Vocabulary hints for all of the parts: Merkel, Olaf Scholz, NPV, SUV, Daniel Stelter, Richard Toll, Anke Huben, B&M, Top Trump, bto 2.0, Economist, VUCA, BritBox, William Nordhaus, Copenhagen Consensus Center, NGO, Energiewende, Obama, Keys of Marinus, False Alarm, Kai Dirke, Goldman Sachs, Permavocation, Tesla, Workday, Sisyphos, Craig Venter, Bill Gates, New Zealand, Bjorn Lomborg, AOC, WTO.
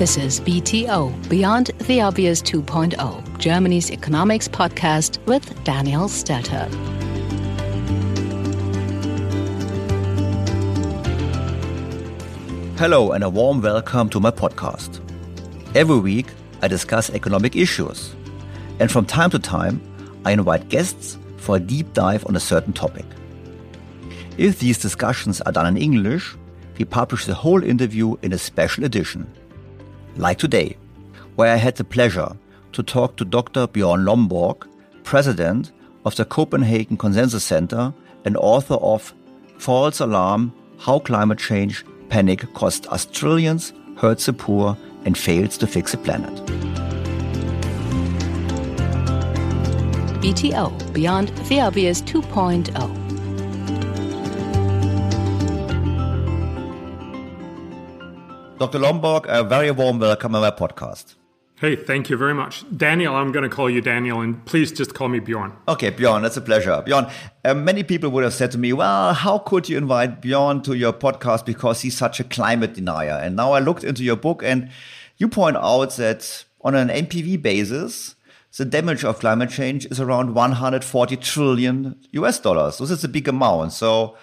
This is BTO, Beyond the Obvious 2.0, Germany's economics podcast with Daniel Stelter. Hello and a warm welcome to my podcast. Every week I discuss economic issues. And from time to time I invite guests for a deep dive on a certain topic. If these discussions are done in English, we publish the whole interview in a special edition. Like today, where I had the pleasure to talk to Dr. Bjorn Lomborg, president of the Copenhagen Consensus Center and author of False Alarm, How Climate Change Panic Costs Us Trillions, Hurts the Poor and Fails to Fix the Planet. BTO, Beyond the Obvious 2.0. Dr. Lomborg, a very warm welcome on my podcast. Hey, thank you very much. Daniel, I'm going to call you Daniel, and please just call me Bjorn. Okay, Bjorn, that's a pleasure. Bjorn, many people would have said to me, well, how could you invite Bjorn to your podcast because he's such a climate denier? And now I looked into your book, and you point out that on an NPV basis, the damage of climate change is around $140 trillion. So this is a big amount. So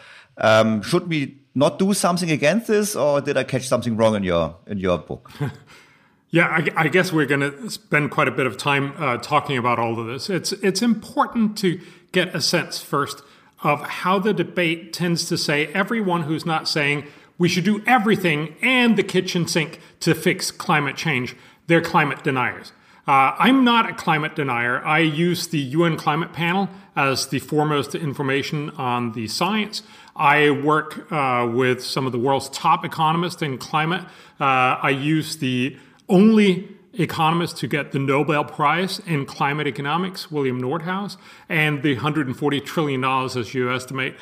should we not do something against this, or did I catch something wrong in your book? I guess we're going to spend quite a bit of time talking about all of this. It's important to get a sense first of how the debate tends to say everyone who's not saying we should do everything and the kitchen sink to fix climate change, they're climate deniers. I'm not a climate denier. I use the UN Climate Panel as the foremost information on the science. I work with some of the world's top economists in climate. I use the only economist to get the Nobel Prize in climate economics, William Nordhaus, and the $140 trillion, as you estimate,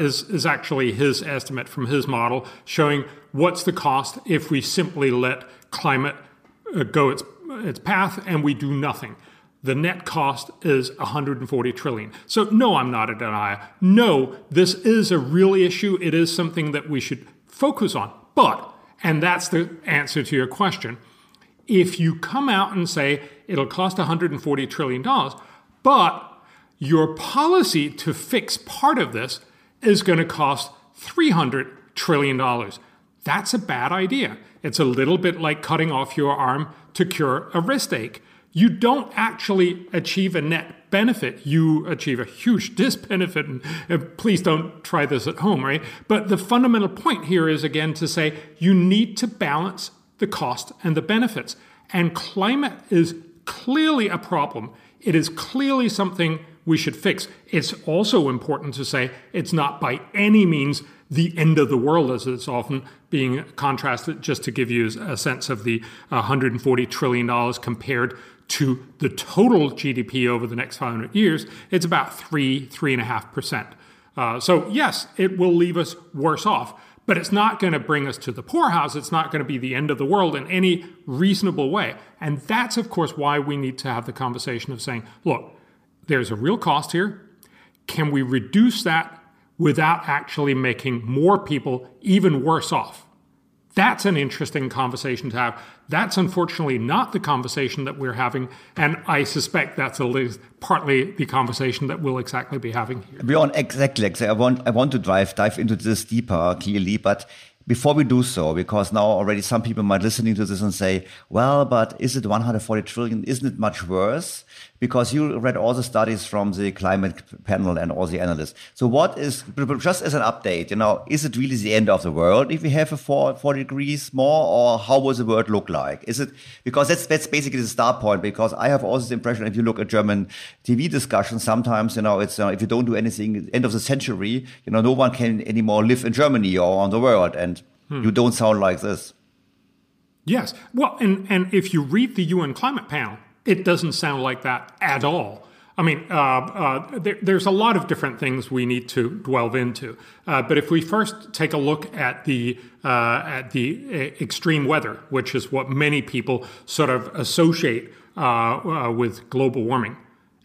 is actually his estimate from his model, showing what's the cost if we simply let climate go its path and we do nothing. The net cost is $140 trillion. So no, I'm not a denier. No, this is a real issue. It is something that we should focus on. But, and that's the answer to your question, if you come out and say it'll cost $140 trillion, but your policy to fix part of this is going to cost $300 trillion, that's a bad idea. It's a little bit like cutting off your arm to cure a wrist ache. You don't actually achieve a net benefit. You achieve a huge disbenefit. And please don't try this at home, right? But the fundamental point here is, again, to say you need to balance the cost and the benefits. And climate is clearly a problem. It is clearly something we should fix. It's also important to say it's not by any means the end of the world, as it's often being contrasted, just to give you a sense of the $140 trillion compared to the total GDP over the next 500 years. It's about 3.5%. So yes, it will leave us worse off, but it's not going to bring us to the poorhouse. It's not going to be the end of the world in any reasonable way. And that's, of course, why we need to have the conversation of saying, look, there's a real cost here. Can we reduce that without actually making more people even worse off? That's an interesting conversation to have. That's unfortunately not the conversation that we're having, and I suspect that's at least partly the conversation that we'll exactly be having here. Bjorn, exactly. I want to dive into this deeper, clearly, but before we do so, because now already some people might be listening to this and say, well, but is it 140 trillion? Isn't it much worse? Because you read all the studies from the climate panel and all the analysts. So what is, just as an update, is it really the end of the world if we have a 4 degrees more, or how will the world look like? Is it, because that's basically the start point, because I have also the impression if you look at German TV discussions, sometimes, it's, if you don't do anything, end of the century, no one can anymore live in Germany or on the world. And you don't sound like this. Yes. Well, and if you read the UN Climate Panel, it doesn't sound like that at all. I mean, there's a lot of different things we need to delve into. But if we first take a look at the extreme weather, which is what many people sort of associate with global warming,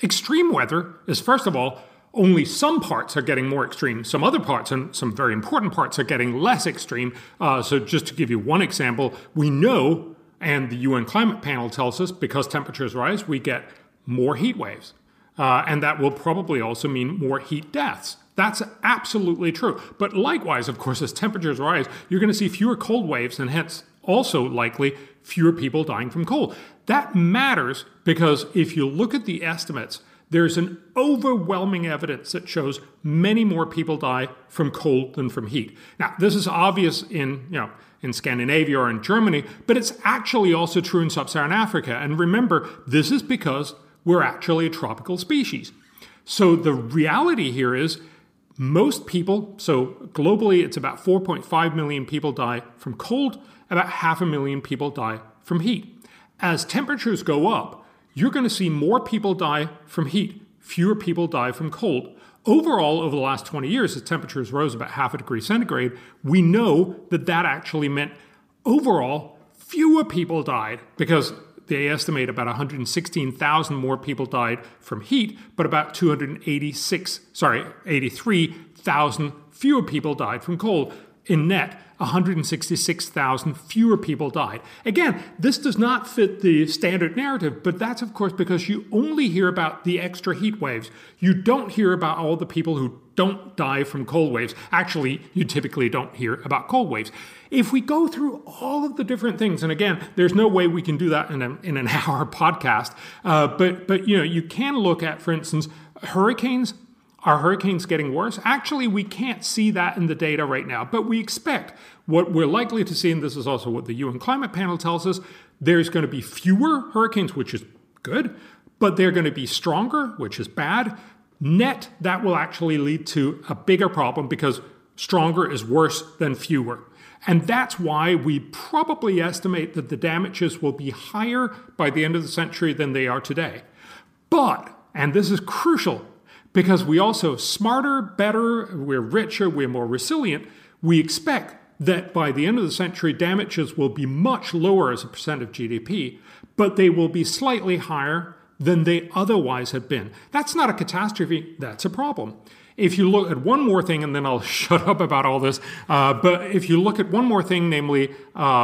extreme weather is, first of all, only some parts are getting more extreme. Some other parts, and some very important parts, are getting less extreme. So just to give you one example, we know And the UN climate panel tells us because temperatures rise, we get more heat waves. And that will probably also mean more heat deaths. That's absolutely true. But likewise, of course, as temperatures rise, you're going to see fewer cold waves and hence also likely fewer people dying from cold. That matters because if you look at the estimates, there's an overwhelming evidence that shows many more people die from cold than from heat. Now, this is obvious in Scandinavia or in Germany, but it's actually also true in sub-Saharan Africa. And remember, this is because we're actually a tropical species. So the reality here is most people, so globally it's about 4.5 million people die from cold, about 500,000 people die from heat. As temperatures go up, you're going to see more people die from heat, fewer people die from cold. Overall, over the last 20 years, as temperatures rose about 0.5 degrees centigrade, we know that actually meant overall fewer people died because they estimate about 116,000 more people died from heat, but about 83,000 fewer people died from cold. In net, 166,000 fewer people died. Again, this does not fit the standard narrative, but that's, of course, because you only hear about the extra heat waves. You don't hear about all the people who don't die from cold waves. Actually, you typically don't hear about cold waves. If we go through all of the different things, and again, there's no way we can do that in an hour podcast, but you can look at, for instance, hurricanes. Are hurricanes getting worse? Actually, we can't see that in the data right now, but we expect what we're likely to see, and this is also what the UN climate panel tells us, there's going to be fewer hurricanes, which is good, but they're going to be stronger, which is bad. Net, that will actually lead to a bigger problem because stronger is worse than fewer. And that's why we probably estimate that the damages will be higher by the end of the century than they are today. But, and this is crucial, because we also smarter, better, we're richer, we're more resilient, we expect that by the end of the century, damages will be much lower as a percent of GDP, but they will be slightly higher than they otherwise have been. That's not a catastrophe, that's a problem. If you look at one more thing, and then I'll shut up about all this, but if you look at one more thing, namely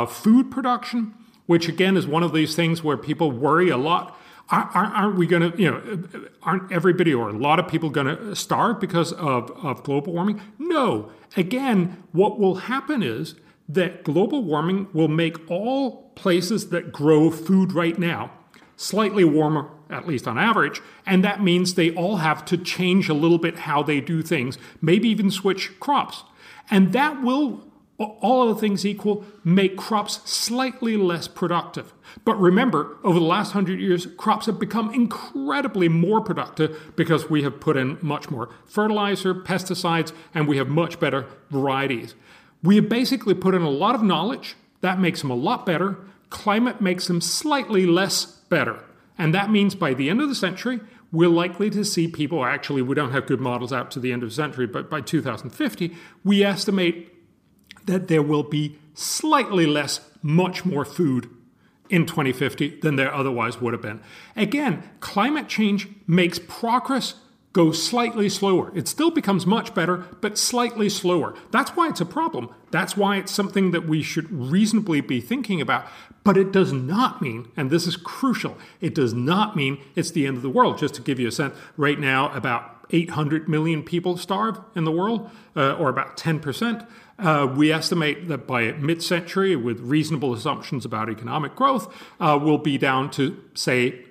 food production, which again is one of these things where people worry a lot. Aren't everybody or a lot of people going to starve because of global warming? No. Again, what will happen is that global warming will make all places that grow food right now slightly warmer, at least on average, and that means they all have to change a little bit how they do things, maybe even switch crops. And that will, all other things equal, make crops slightly less productive. But remember, over the last 100 years, crops have become incredibly more productive because we have put in much more fertilizer, pesticides, and we have much better varieties. We have basically put in a lot of knowledge. That makes them a lot better. Climate makes them slightly less better. And that means by the end of the century, we're likely to see people, actually, we don't have good models out to the end of the century, but by 2050, we estimate that there will be slightly less, much more food in 2050 than there otherwise would have been. Again, climate change makes progress go slightly slower. It still becomes much better, but slightly slower. That's why it's a problem. That's why it's something that we should reasonably be thinking about. But it does not mean, and this is crucial, it does not mean it's the end of the world. Just to give you a sense, right now about 800 million people starve in the world, or about 10%. We estimate that by mid-century, with reasonable assumptions about economic growth, we'll be down to, say,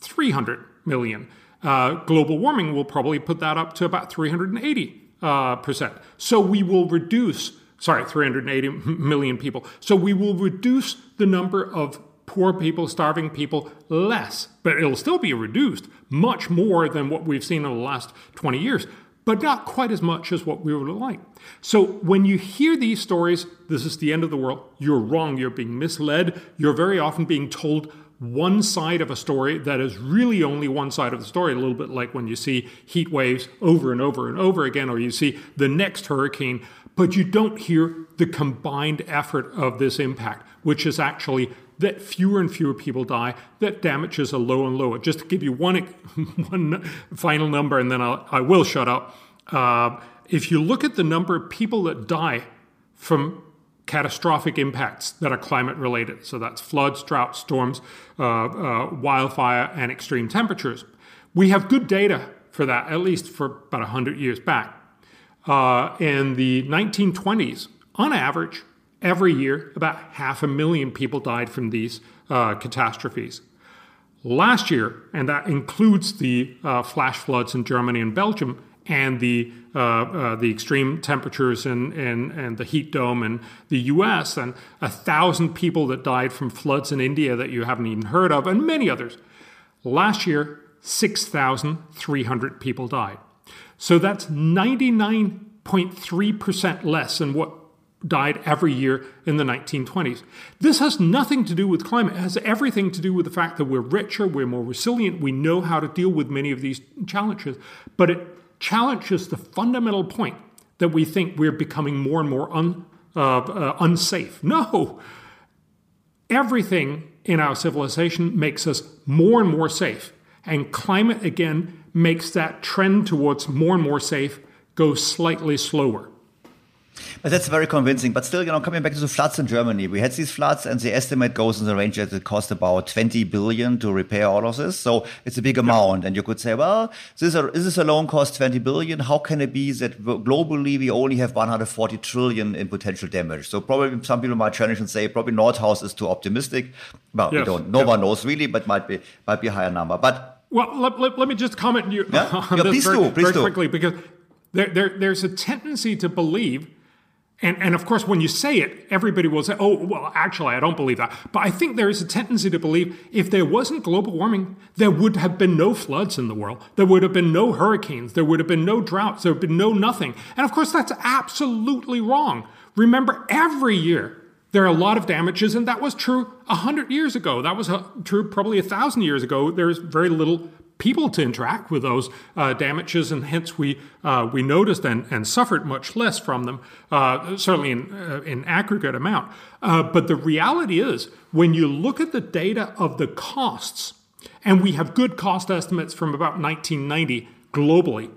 300 million. Global warming will probably put that up to about 380%. So we will reduce, 380 million people. So we will reduce the number of poor people, starving people, less. But it'll still be reduced much more than what we've seen in the last 20 years, but not quite as much as what we would like. So when you hear these stories, this is the end of the world, you're wrong, you're being misled, you're very often being told one side of a story that is really only one side of the story, a little bit like when you see heat waves over and over and over again, or you see the next hurricane, but you don't hear the combined effort of this impact, which is actually that fewer and fewer people die, that damages are lower and lower. Just to give you one final number, and then I will shut up. If you look at the number of people that die from catastrophic impacts that are climate related. So that's floods, droughts, storms, wildfire, and extreme temperatures. We have good data for that, at least for about 100 years back. In the 1920s, on average, every year, about 500,000 people died from these catastrophes. Last year, and that includes the flash floods in Germany and Belgium, and the extreme temperatures and the heat dome in the U.S., and 1,000 people that died from floods in India that you haven't even heard of, and many others. Last year, 6,300 people died. So that's 99.3% less than what died every year in the 1920s. This has nothing to do with climate. It has everything to do with the fact that we're richer, we're more resilient, we know how to deal with many of these challenges. But it challenges the fundamental point that we think we're becoming more and more unsafe. No! Everything in our civilization makes us more and more safe. And climate, again, makes that trend towards more and more safe go slightly slower. But that's very convincing. But still, you know, coming back to the floods in Germany, we had these floods, and the estimate goes in the range that it cost about 20 billion to repair all of this. So it's a big amount. Yeah. And you could say, well, this alone costs 20 billion. How can it be that globally we only have 140 trillion in potential damage? So probably some people might challenge and say, probably Nordhaus is too optimistic. Well, yes. We don't. No one knows really, but might be a higher number. But well, let me just comment on this very quickly, because there's a tendency to believe. And of course, when you say it, everybody will say, oh, well, actually, I don't believe that. But I think there is a tendency to believe if there wasn't global warming, there would have been no floods in the world. There would have been no hurricanes. There would have been no droughts. There would have been no nothing. And of course, that's absolutely wrong. Remember, every year, there are a lot of damages. And that was true 100 years ago. That was true probably 1,000 years ago. There's very little people to interact with those damages, and hence we noticed and suffered much less from them, certainly in aggregate amount. But the reality is, when you look at the data of the costs, and we have good cost estimates from about 1990 globally,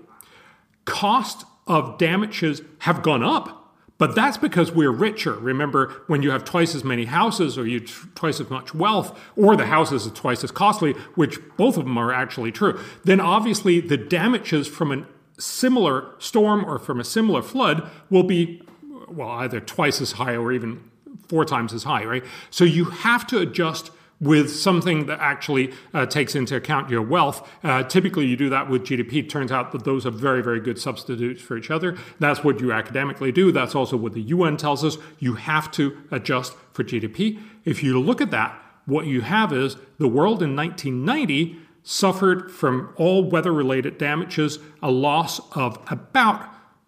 cost of damages have gone up. But that's because we're richer. Remember, when you have twice as many houses or you twice as much wealth, or the houses are twice as costly, which both of them are actually true, then obviously the damages from a similar storm or from a similar flood will be, well, either twice as high or even 4 times as high, right? So you have to adjust with something that actually takes into account your wealth. Typically, you do that with GDP. It turns out that those are very, very good substitutes for each other. That's what you academically do. That's also what the UN tells us. You have to adjust for GDP. If you look at that, what you have is the world in 1990 suffered from all weather-related damages a loss of about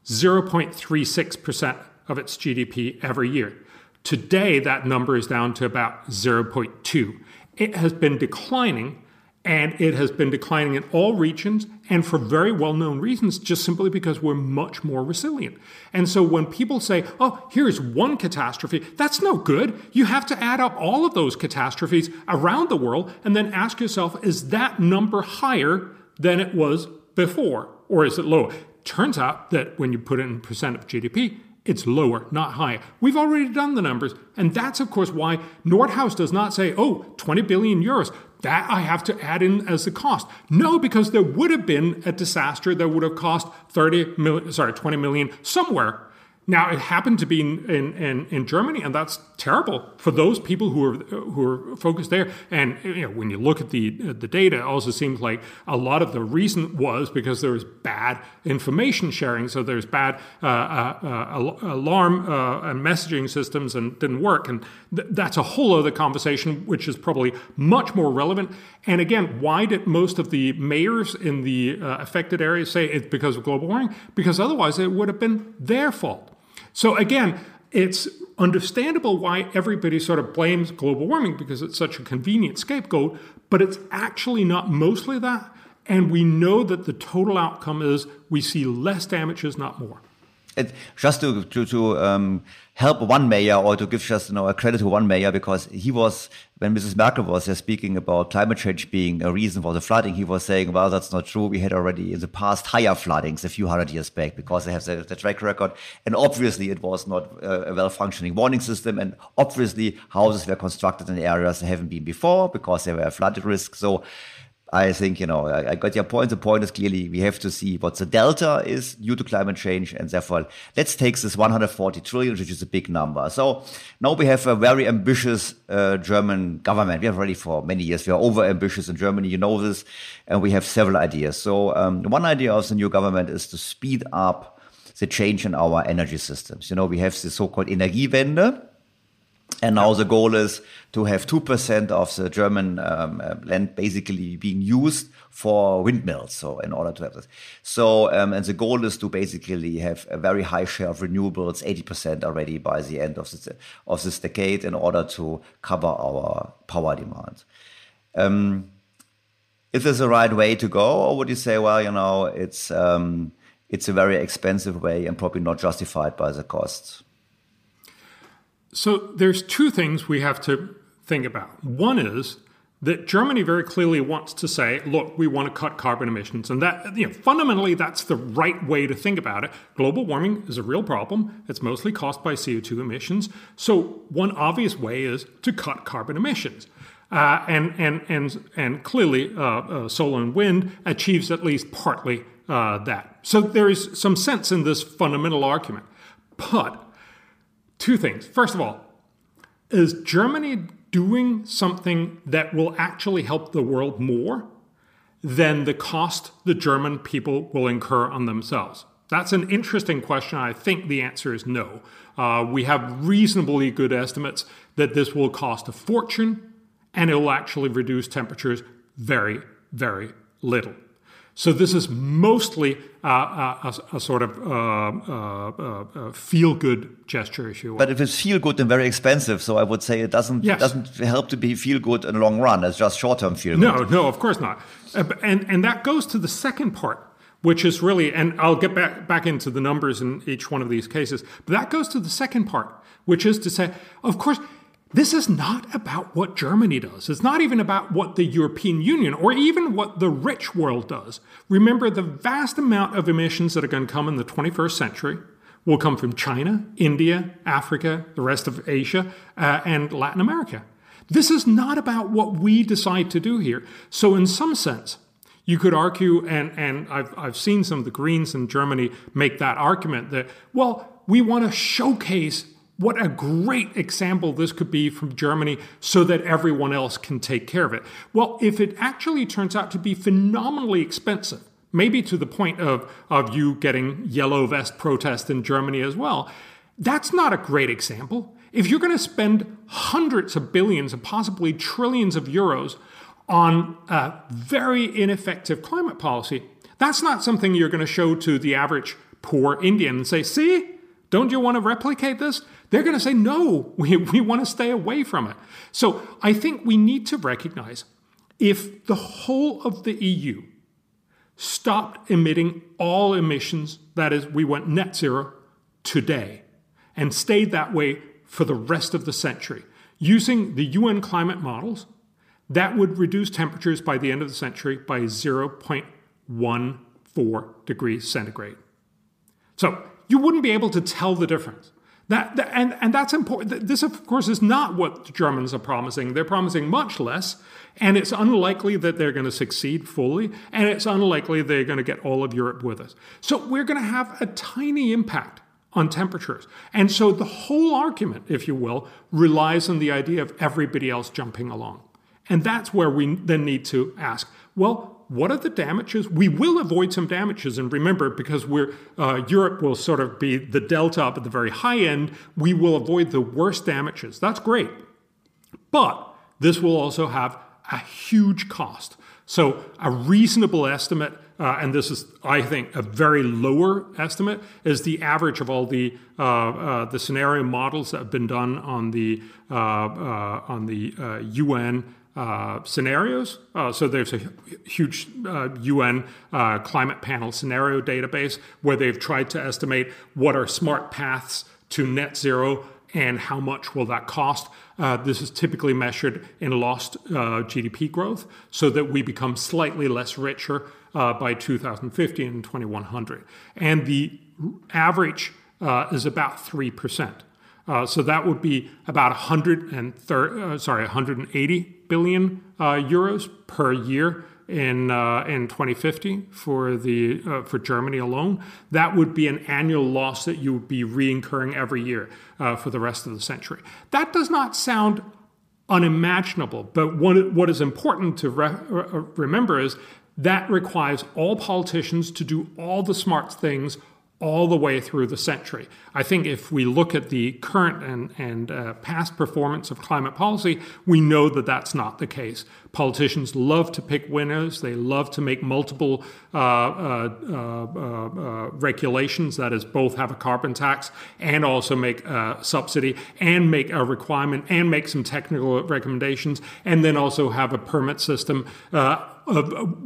0.36% of its GDP every year. Today, that number is down to about 0.2. It has been declining, and it has been declining in all regions, and for very well-known reasons, just simply because we're much more resilient. And so when people say, oh, here's one catastrophe, that's no good. You have to add up all of those catastrophes around the world and then ask yourself, is that number higher than it was before, or is it lower? Turns out that when you put it in percent of GDP, it's lower, not higher. We've already done the numbers. And that's, of course, why Nordhaus does not say, oh, 20 billion euros, that I have to add in as the cost. No, because there would have been a disaster that would have cost 20 million somewhere. Now, it happened to be in Germany, and that's terrible for those people who are focused there. And you know, when you look at the data, it also seems like a lot of the reason was because there was bad information sharing. So there's bad alarm and messaging systems and didn't work. And that's a whole other conversation, which is probably much more relevant. And again, why did most of the mayors in the affected areas say it's because of global warming? Because otherwise it would have been their fault. So again, it's understandable why everybody sort of blames global warming because it's such a convenient scapegoat, but it's actually not mostly that. And we know that the total outcome is we see less damages, not more. just to help one mayor, or to give just a credit to one mayor, because he was, when Mrs. Merkel was there speaking about climate change being a reason for the flooding, he was saying, well, that's not true. We had already in the past higher floodings a few hundred years back, because they have the track record. And obviously it was not a well-functioning warning system. And obviously houses were constructed in areas that haven't been before because they were a flooded risk. So I think, I got your point. The point is clearly we have to see what the delta is due to climate change, and therefore let's take this 140 trillion, which is a big number. So now we have a very ambitious German government. We have already for many years, we are over ambitious in Germany, you know this, and we have several ideas. So one idea of the new government is to speed up the change in our energy systems. We have the so-called Energiewende. And now the goal is to have 2% of the German land basically being used for windmills. So in order to have this. So, and the goal is to basically have a very high share of renewables, 80% already by the end of this decade, in order to cover our power demand. Is this the right way to go? Or would you say, well, it's a very expensive way and probably not justified by the costs? So there's two things we have to think about. One is that Germany very clearly wants to say, look, we want to cut carbon emissions. And that, fundamentally, that's the right way to think about it. Global warming is a real problem. It's mostly caused by CO2 emissions. So one obvious way is to cut carbon emissions. And clearly, solar and wind achieves at least partly that. So there is some sense in this fundamental argument. But two things. First of all, is Germany doing something that will actually help the world more than the cost the German people will incur on themselves? That's an interesting question. I think the answer is no. We have reasonably good estimates that this will cost a fortune, and it will actually reduce temperatures very, very little. So this is mostly a sort of feel-good gesture issue. But if it's feel-good, then very expensive. So I would say it doesn't help to be feel-good in the long run. It's just short-term feel-good. No, of course not. And that goes to the second part, which is really, and I'll get back into the numbers in each one of these cases, but that goes to the second part, which is to say, of course, this is not about what Germany does. It's not even about what the European Union or even what the rich world does. Remember, the vast amount of emissions that are going to come in the 21st century will come from China, India, Africa, the rest of Asia, and Latin America. This is not about what we decide to do here. So in some sense, you could argue, and I've seen some of the Greens in Germany make that argument that, well, we want to showcase what a great example this could be from Germany so that everyone else can take care of it. Well, if it actually turns out to be phenomenally expensive, maybe to the point of you getting yellow vest protest in Germany as well, that's not a great example. If you're going to spend hundreds of billions and possibly trillions of euros on a very ineffective climate policy, that's not something you're going to show to the average poor Indian and say, see, don't you want to replicate this? They're going to say, no, we want to stay away from it. So I think we need to recognize if the whole of the EU stopped emitting all emissions, that is, we went net zero today and stayed that way for the rest of the century, using the UN climate models, that would reduce temperatures by the end of the century by 0.14 degrees centigrade. So you wouldn't be able to tell the difference. And that's important. This, of course, is not what the Germans are promising. They're promising much less, and it's unlikely that they're going to succeed fully, and it's unlikely they're going to get all of Europe with us. So we're going to have a tiny impact on temperatures. And so the whole argument, if you will, relies on the idea of everybody else jumping along. And that's where we then need to ask, well, what are the damages? We will avoid some damages. And remember, because Europe will sort of be the delta up at the very high end, we will avoid the worst damages. That's great. But this will also have a huge cost. So a reasonable estimate, and this is, I think, a very lower estimate, is the average of all the scenario models that have been done on the UN scenarios. So there's a huge UN climate panel scenario database where they've tried to estimate what are smart paths to net zero and how much will that cost. This is typically measured in lost GDP growth so that we become slightly less richer by 2050 and 2100. And the average is about 3%. So that would be about 180 billion euros per year in 2050 for Germany alone. That would be an annual loss that you would be re-incurring every year for the rest of the century. That does not sound unimaginable, but what is important to remember is that requires all politicians to do all the smart things all the way through the century. I think if we look at the current and past performance of climate policy, we know that that's not the case. Politicians love to pick winners. They love to make multiple regulations, that is, both have a carbon tax and also make a subsidy and make a requirement and make some technical recommendations and then also have a permit system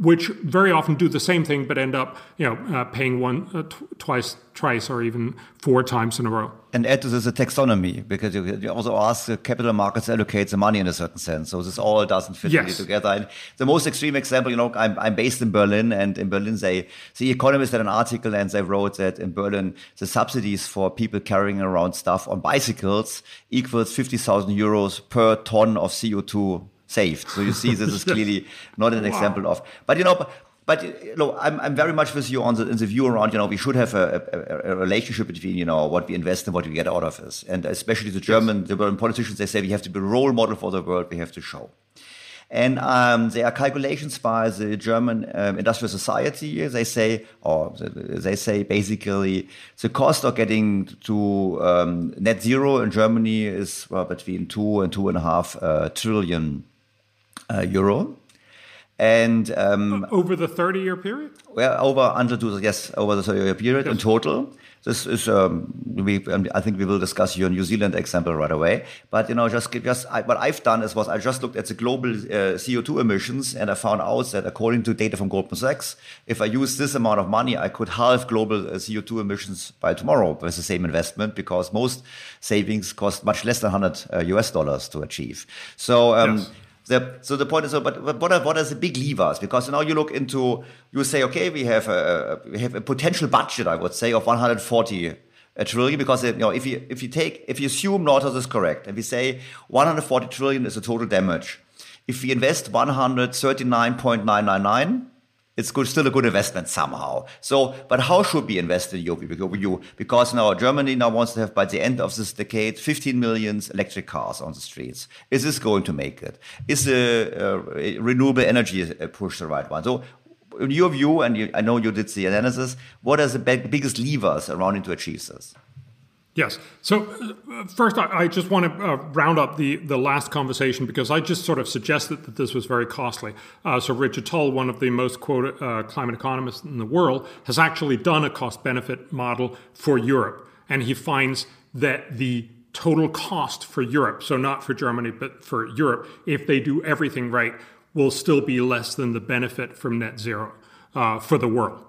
which very often do the same thing but end up, paying twice, or even four times in a row. And add to this a taxonomy, because you also ask the capital markets allocate the money in a certain sense. So this all doesn't fit really together. And the most extreme example, I'm based in Berlin, and in Berlin, the Economist had an article and they wrote that in Berlin, the subsidies for people carrying around stuff on bicycles equals 50,000 euros per ton of CO2 saved. So you see, this is clearly not an example of, but I'm very much with you on in the view around, we should have a relationship between, what we invest and what we get out of this. And especially the German politicians, they say we have to be a role model for the world, we have to show. And there are calculations by the German Industrial Society. They say basically the cost of getting to net zero in Germany is between 2 and 2.5 trillion euro. And over the 30-year period? Well, over the 30-year period in total. This is, I think we will discuss your New Zealand example right away. But, what I've done I just looked at the global CO2 emissions, and I found out that according to data from Goldman Sachs, if I use this amount of money, I could halve global CO2 emissions by tomorrow with the same investment, because most savings cost much less than $100 to achieve. So, so the point is, but what are the big levers? Because now you look into, you say, okay, we have a potential budget, I would say, of 140 trillion. Because if you assume Nordhaus is correct, and we say 140 trillion is the total damage, if we invest 139.999. It's still a good investment somehow. So, but how should we invest in EU? Because now Germany wants to have by the end of this decade 15 million electric cars on the streets. Is this going to make it? Is the renewable energy push the right one? So, in your view, and I know you did the analysis, what are the biggest levers around it to achieve this? Yes. So first, I just want to round up the last conversation, because I just sort of suggested that this was very costly. So Richard Toll, one of the most quoted climate economists in the world, has actually done a cost-benefit model for Europe. And he finds that the total cost for Europe, so not for Germany, but for Europe, if they do everything right, will still be less than the benefit from net zero for the world.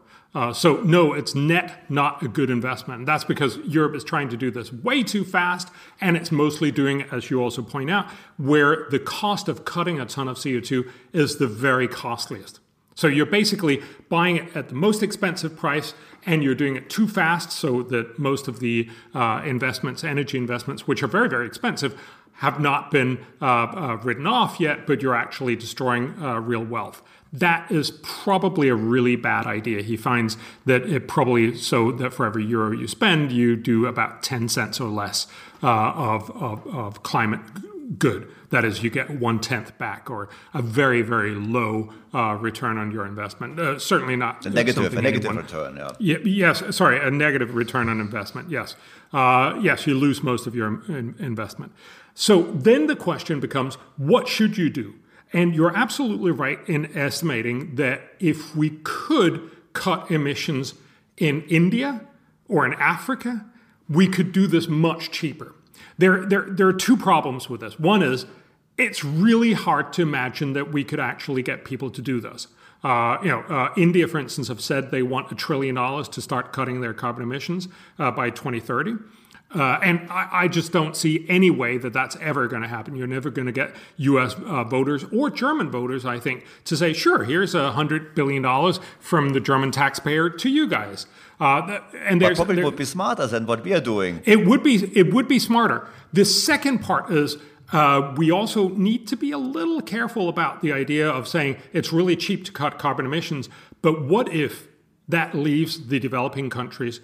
So no, it's not a good investment. And that's because Europe is trying to do this way too fast, and it's mostly doing, as you also point out, where the cost of cutting a ton of CO2 is the very costliest. So you're basically buying it at the most expensive price, and you're doing it too fast so that most of the energy investments, which are very, very expensive, have not been written off yet, but you're actually destroying real wealth. That is probably a really bad idea. He finds that that for every euro you spend, you do about 10 cents or less of climate good. That is, you get 1/10 back, or a very, very low return on your investment. Certainly not a negative return. Yeah. A negative return on investment. Yes. Yes, you lose most of your investment. So then the question becomes, what should you do? And you're absolutely right in estimating that if we could cut emissions in India or in Africa, we could do this much cheaper. There are two problems with this. One is it's really hard to imagine that we could actually get people to do this. India, for instance, have said they want $1 trillion to start cutting their carbon emissions by 2030. And I just don't see any way that that's ever going to happen. You're never going to get U.S. Voters or German voters, I think, to say, sure, here's $100 billion from the German taxpayer to you guys. But would be smarter than what we are doing. It would be smarter. The second part is we also need to be a little careful about the idea of saying it's really cheap to cut carbon emissions. But what if that leaves the developing countries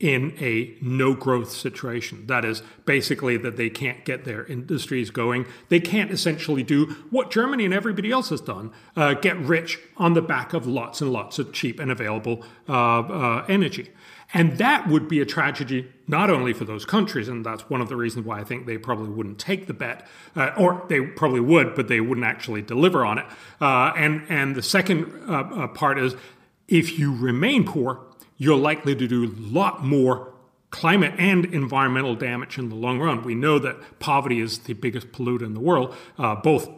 in a no-growth situation? That is basically that they can't get their industries going. They can't essentially do what Germany and everybody else has done, get rich on the back of lots and lots of cheap and available energy. And that would be a tragedy not only for those countries, and that's one of the reasons why I think they probably wouldn't take the bet, or they probably would, but they wouldn't actually deliver on it. And the second part is, if you remain poor, you're likely to do a lot more climate and environmental damage in the long run. We know that poverty is the biggest polluter in the world, both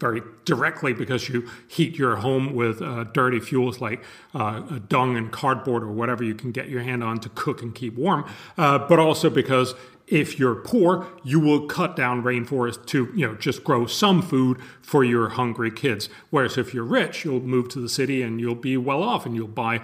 very directly because you heat your home with dirty fuels like dung and cardboard or whatever you can get your hand on to cook and keep warm, but also because if you're poor, you will cut down rainforest to just grow some food for your hungry kids. Whereas if you're rich, you'll move to the city and you'll be well off and you'll buy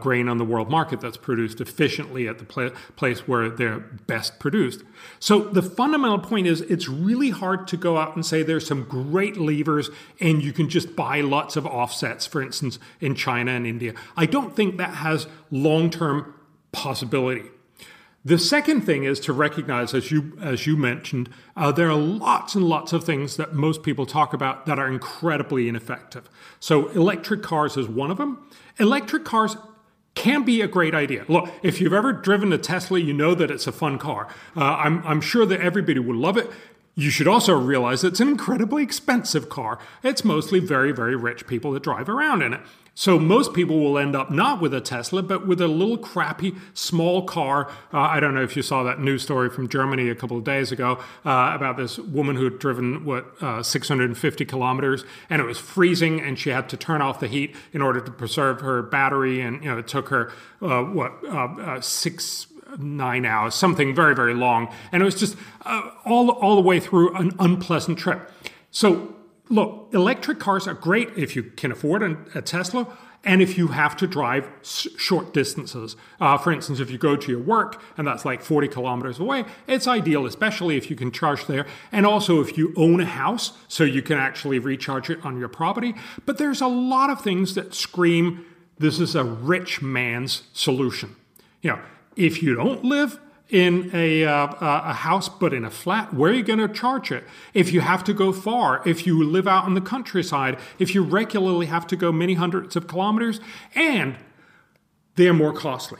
grain on the world market that's produced efficiently at the place where they're best produced. So the fundamental point is it's really hard to go out and say there's some great levers and you can just buy lots of offsets, for instance, in China and India. I don't think that has long-term possibility. The second thing is to recognize, as you mentioned, there are lots and lots of things that most people talk about that are incredibly ineffective. So electric cars is one of them. Electric cars can be a great idea. Look, if you've ever driven a Tesla, you know that it's a fun car. I'm sure that everybody would love it. You should also realize it's an incredibly expensive car. It's mostly very, very rich people that drive around in it. So most people will end up not with a Tesla, but with a little crappy small car. I don't know if you saw that news story from Germany a couple of days ago about this woman who had driven 650 kilometers, and it was freezing, and she had to turn off the heat in order to preserve her battery, and it took her 9 hours, something very, very long. And it was just all the way through an unpleasant trip. So look, electric cars are great if you can afford a Tesla and if you have to drive short distances. For instance, if you go to your work and that's like 40 kilometers away, it's ideal, especially if you can charge there. And also if you own a house, so you can actually recharge it on your property. But there's a lot of things that scream, this is a rich man's solution. If you don't live in a house but in a flat, where are you going to charge it? If you have to go far, if you live out in the countryside, if you regularly have to go many hundreds of kilometers, and they're more costly.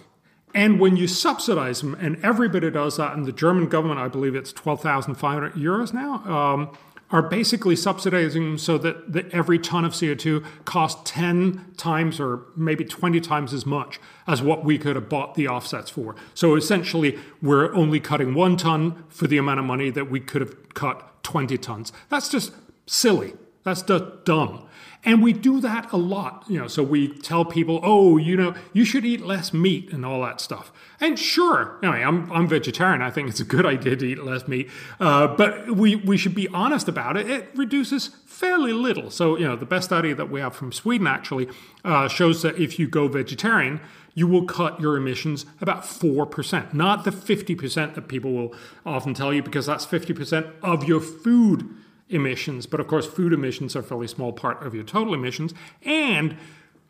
And when you subsidize them, and everybody does that, and the German government, I believe it's 12,500 euros now, are basically subsidizing them so that every ton of CO2 costs 10 times or maybe 20 times as much as what we could have bought the offsets for. So essentially, we're only cutting 1 ton for the amount of money that we could have cut 20 tons. That's just silly. That's just dumb. And we do that a lot. So we tell people, you should eat less meat and all that stuff. And sure, I'm vegetarian. I think it's a good idea to eat less meat. But we should be honest about it. It reduces fairly little. So, the best study that we have from Sweden actually shows that if you go vegetarian, you will cut your emissions about 4%, not the 50% that people will often tell you, because that's 50% of your food emissions. But of course, food emissions are a fairly small part of your total emissions. And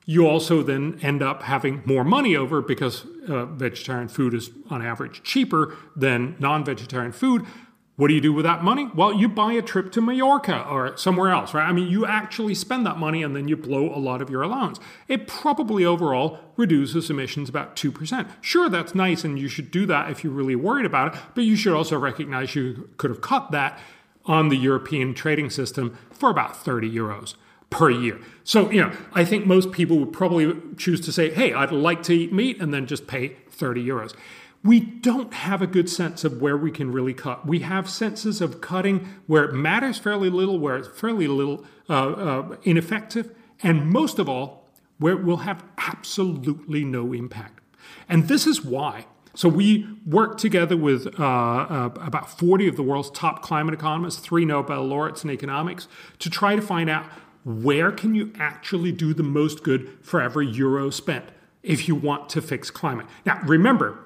you also then end up having more money over because vegetarian food is on average cheaper than non-vegetarian food. What do you do with that money? Well, you buy a trip to Mallorca or somewhere else, right? I mean, you actually spend that money and then you blow a lot of your allowance. It probably overall reduces emissions about 2%. Sure, that's nice and you should do that if you're really worried about it, but you should also recognize you could have cut that on the European trading system for about 30 euros per year. So, I think most people would probably choose to say, hey, I'd like to eat meat and then just pay 30 euros. we don't have a good sense of where we can really cut. We have senses of cutting where it matters fairly little, where it's fairly little ineffective, and most of all, where it will have absolutely no impact. And this is why. So we worked together with about 40 of the world's top climate economists, 3 Nobel laureates in economics, to try to find out where can you actually do the most good for every euro spent if you want to fix climate. Now, remember,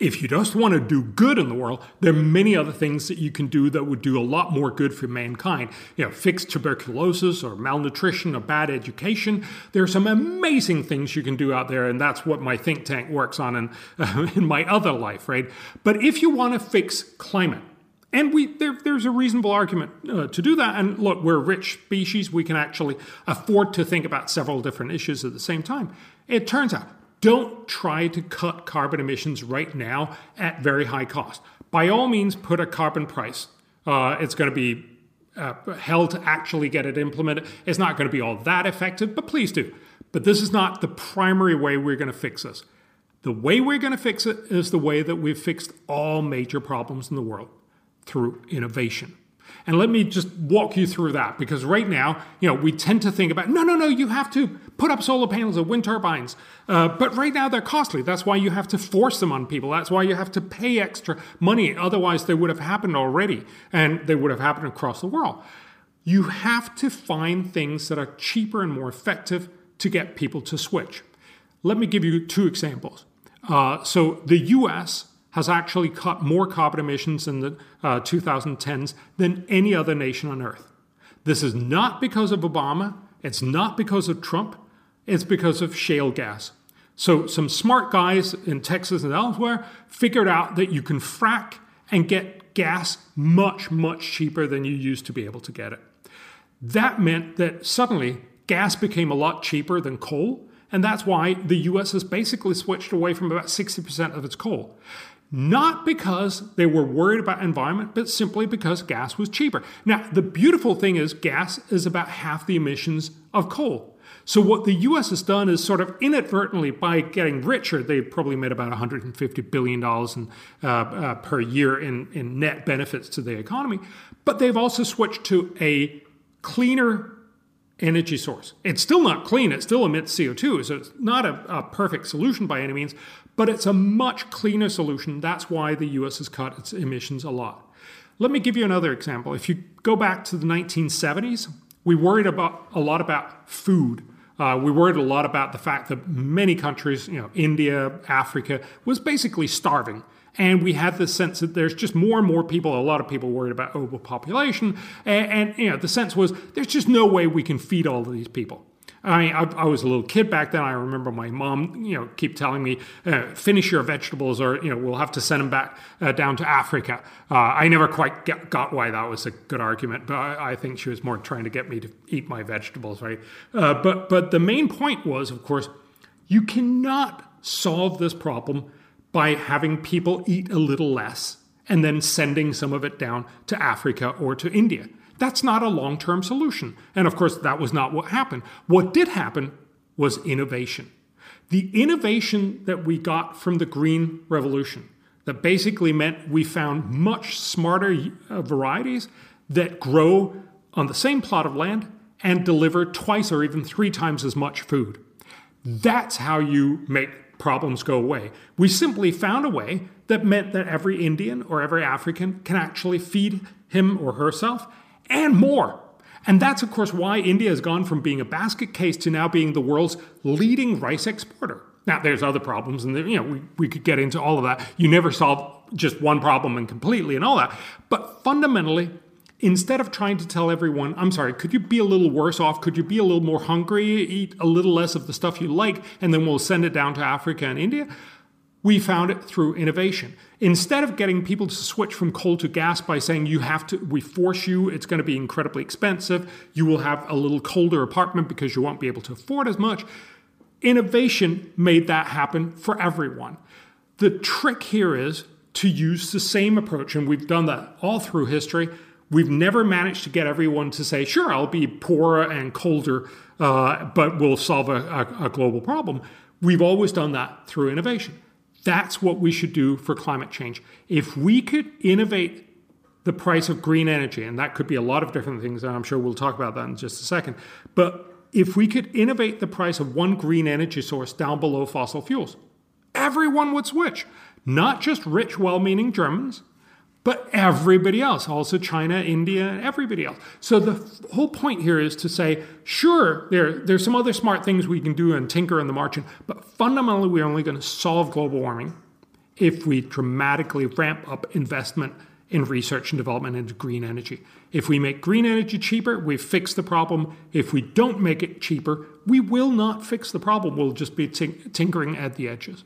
if you just want to do good in the world, there are many other things that you can do that would do a lot more good for mankind. You know, fix tuberculosis or malnutrition or bad education. There are some amazing things you can do out there, and that's what my think tank works on in my other life, right? But if you want to fix climate, and there's a reasonable argument to do that. And look, we're a rich species. We can actually afford to think about several different issues at the same time. It turns out, don't try to cut carbon emissions right now at very high cost. By all means, put a carbon price. It's going to be hell to actually get it implemented. It's not going to be all that effective, but please do. But this is not the primary way we're going to fix this. The way we're going to fix it is the way that we've fixed all major problems in the world, through innovation. And let me just walk you through that, because right now, you know, we tend to think about, no, you have to put up solar panels or wind turbines. But right now they're costly. That's why you have to force them on people. That's why you have to pay extra money. Otherwise they would have happened already, and they would have happened across the world. You have to find things that are cheaper and more effective to get people to switch. Let me give you 2 examples. So the US has actually cut more carbon emissions in the 2010s than any other nation on Earth. This is not because of Obama. It's not because of Trump. It's because of shale gas. So some smart guys in Texas and elsewhere figured out that you can frack and get gas much, much cheaper than you used to be able to get it. That meant that suddenly gas became a lot cheaper than coal, and that's why the US has basically switched away from about 60% of its coal. Not because they were worried about environment, but simply because gas was cheaper. Now, the beautiful thing is gas is about half the emissions of coal. So what the US has done is sort of inadvertently, by getting richer, they probably made about $150 billion per year in net benefits to the economy. But they've also switched to a cleaner energy source. It's still not clean. It still emits CO2. So it's not a perfect solution by any means, but it's a much cleaner solution. That's why the US has cut its emissions a lot. Let me give you another example. If you go back to the 1970s, we worried a lot about food. We worried a lot about the fact that many countries, you know, India, Africa, was basically starving. And we had this sense that there's just more and more people, a lot of people worried about overpopulation. And you know, the sense was there's just no way we can feed all of these people. I mean, I was a little kid back then. I remember my mom, you know, keep telling me, finish your vegetables or, you know, we'll have to send them back down to Africa. I never quite got why that was a good argument, but I think she was more trying to get me to eat my vegetables, right? But the main point was, of course, you cannot solve this problem by having people eat a little less and then sending some of it down to Africa or to India. That's not a long-term solution. And of course, that was not what happened. What did happen was innovation. The innovation that we got from the Green Revolution, that basically meant we found much smarter varieties that grow on the same plot of land and deliver twice or even 3 times as much food. That's how you make problems go away. We simply found a way that meant that every Indian or every African can actually feed him or herself and more. And that's, of course, why India has gone from being a basket case to now being the world's leading rice exporter. Now, there's other problems, and you know, we could get into all of that. You never solve just one problem and completely and all that. But fundamentally, instead of trying to tell everyone, I'm sorry, could you be a little worse off? Could you be a little more hungry? Eat a little less of the stuff you like, and then we'll send it down to Africa and India. We found it through innovation. Instead of getting people to switch from coal to gas by saying you have to, we force you, it's going to be incredibly expensive, you will have a little colder apartment because you won't be able to afford as much. Innovation made that happen for everyone. The trick here is to use the same approach, and we've done that all through history. We've never managed to get everyone to say, sure, I'll be poorer and colder, but we'll solve a global problem. We've always done that through innovation. That's what we should do for climate change. If we could innovate the price of green energy, and that could be a lot of different things, and I'm sure we'll talk about that in just a second, but if we could innovate the price of one green energy source down below fossil fuels, everyone would switch. Not just rich, well-meaning Germans, but everybody else, also China, India, and everybody else. So the whole point here is to say, sure, there's some other smart things we can do and tinker in the margin, but fundamentally we're only going to solve global warming if we dramatically ramp up investment in research and development into green energy. If we make green energy cheaper, we fix the problem. If we don't make it cheaper, we will not fix the problem. We'll just be tinkering at the edges.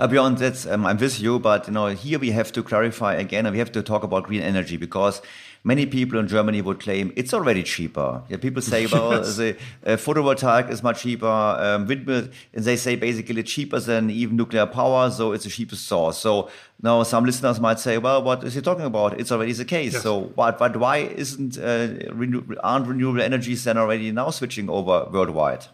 Bjorn, that's I'm with you, but here we have to clarify again, and we have to talk about green energy because many people in Germany would claim it's already cheaper. Yeah, people say, well, the photovoltaic is much cheaper, windmill, and they say basically it's cheaper than even nuclear power, so it's the cheapest source. So now some listeners might say, well, what is he talking about? It's already the case. Yes. So but why aren't renewable energies then already now switching over worldwide?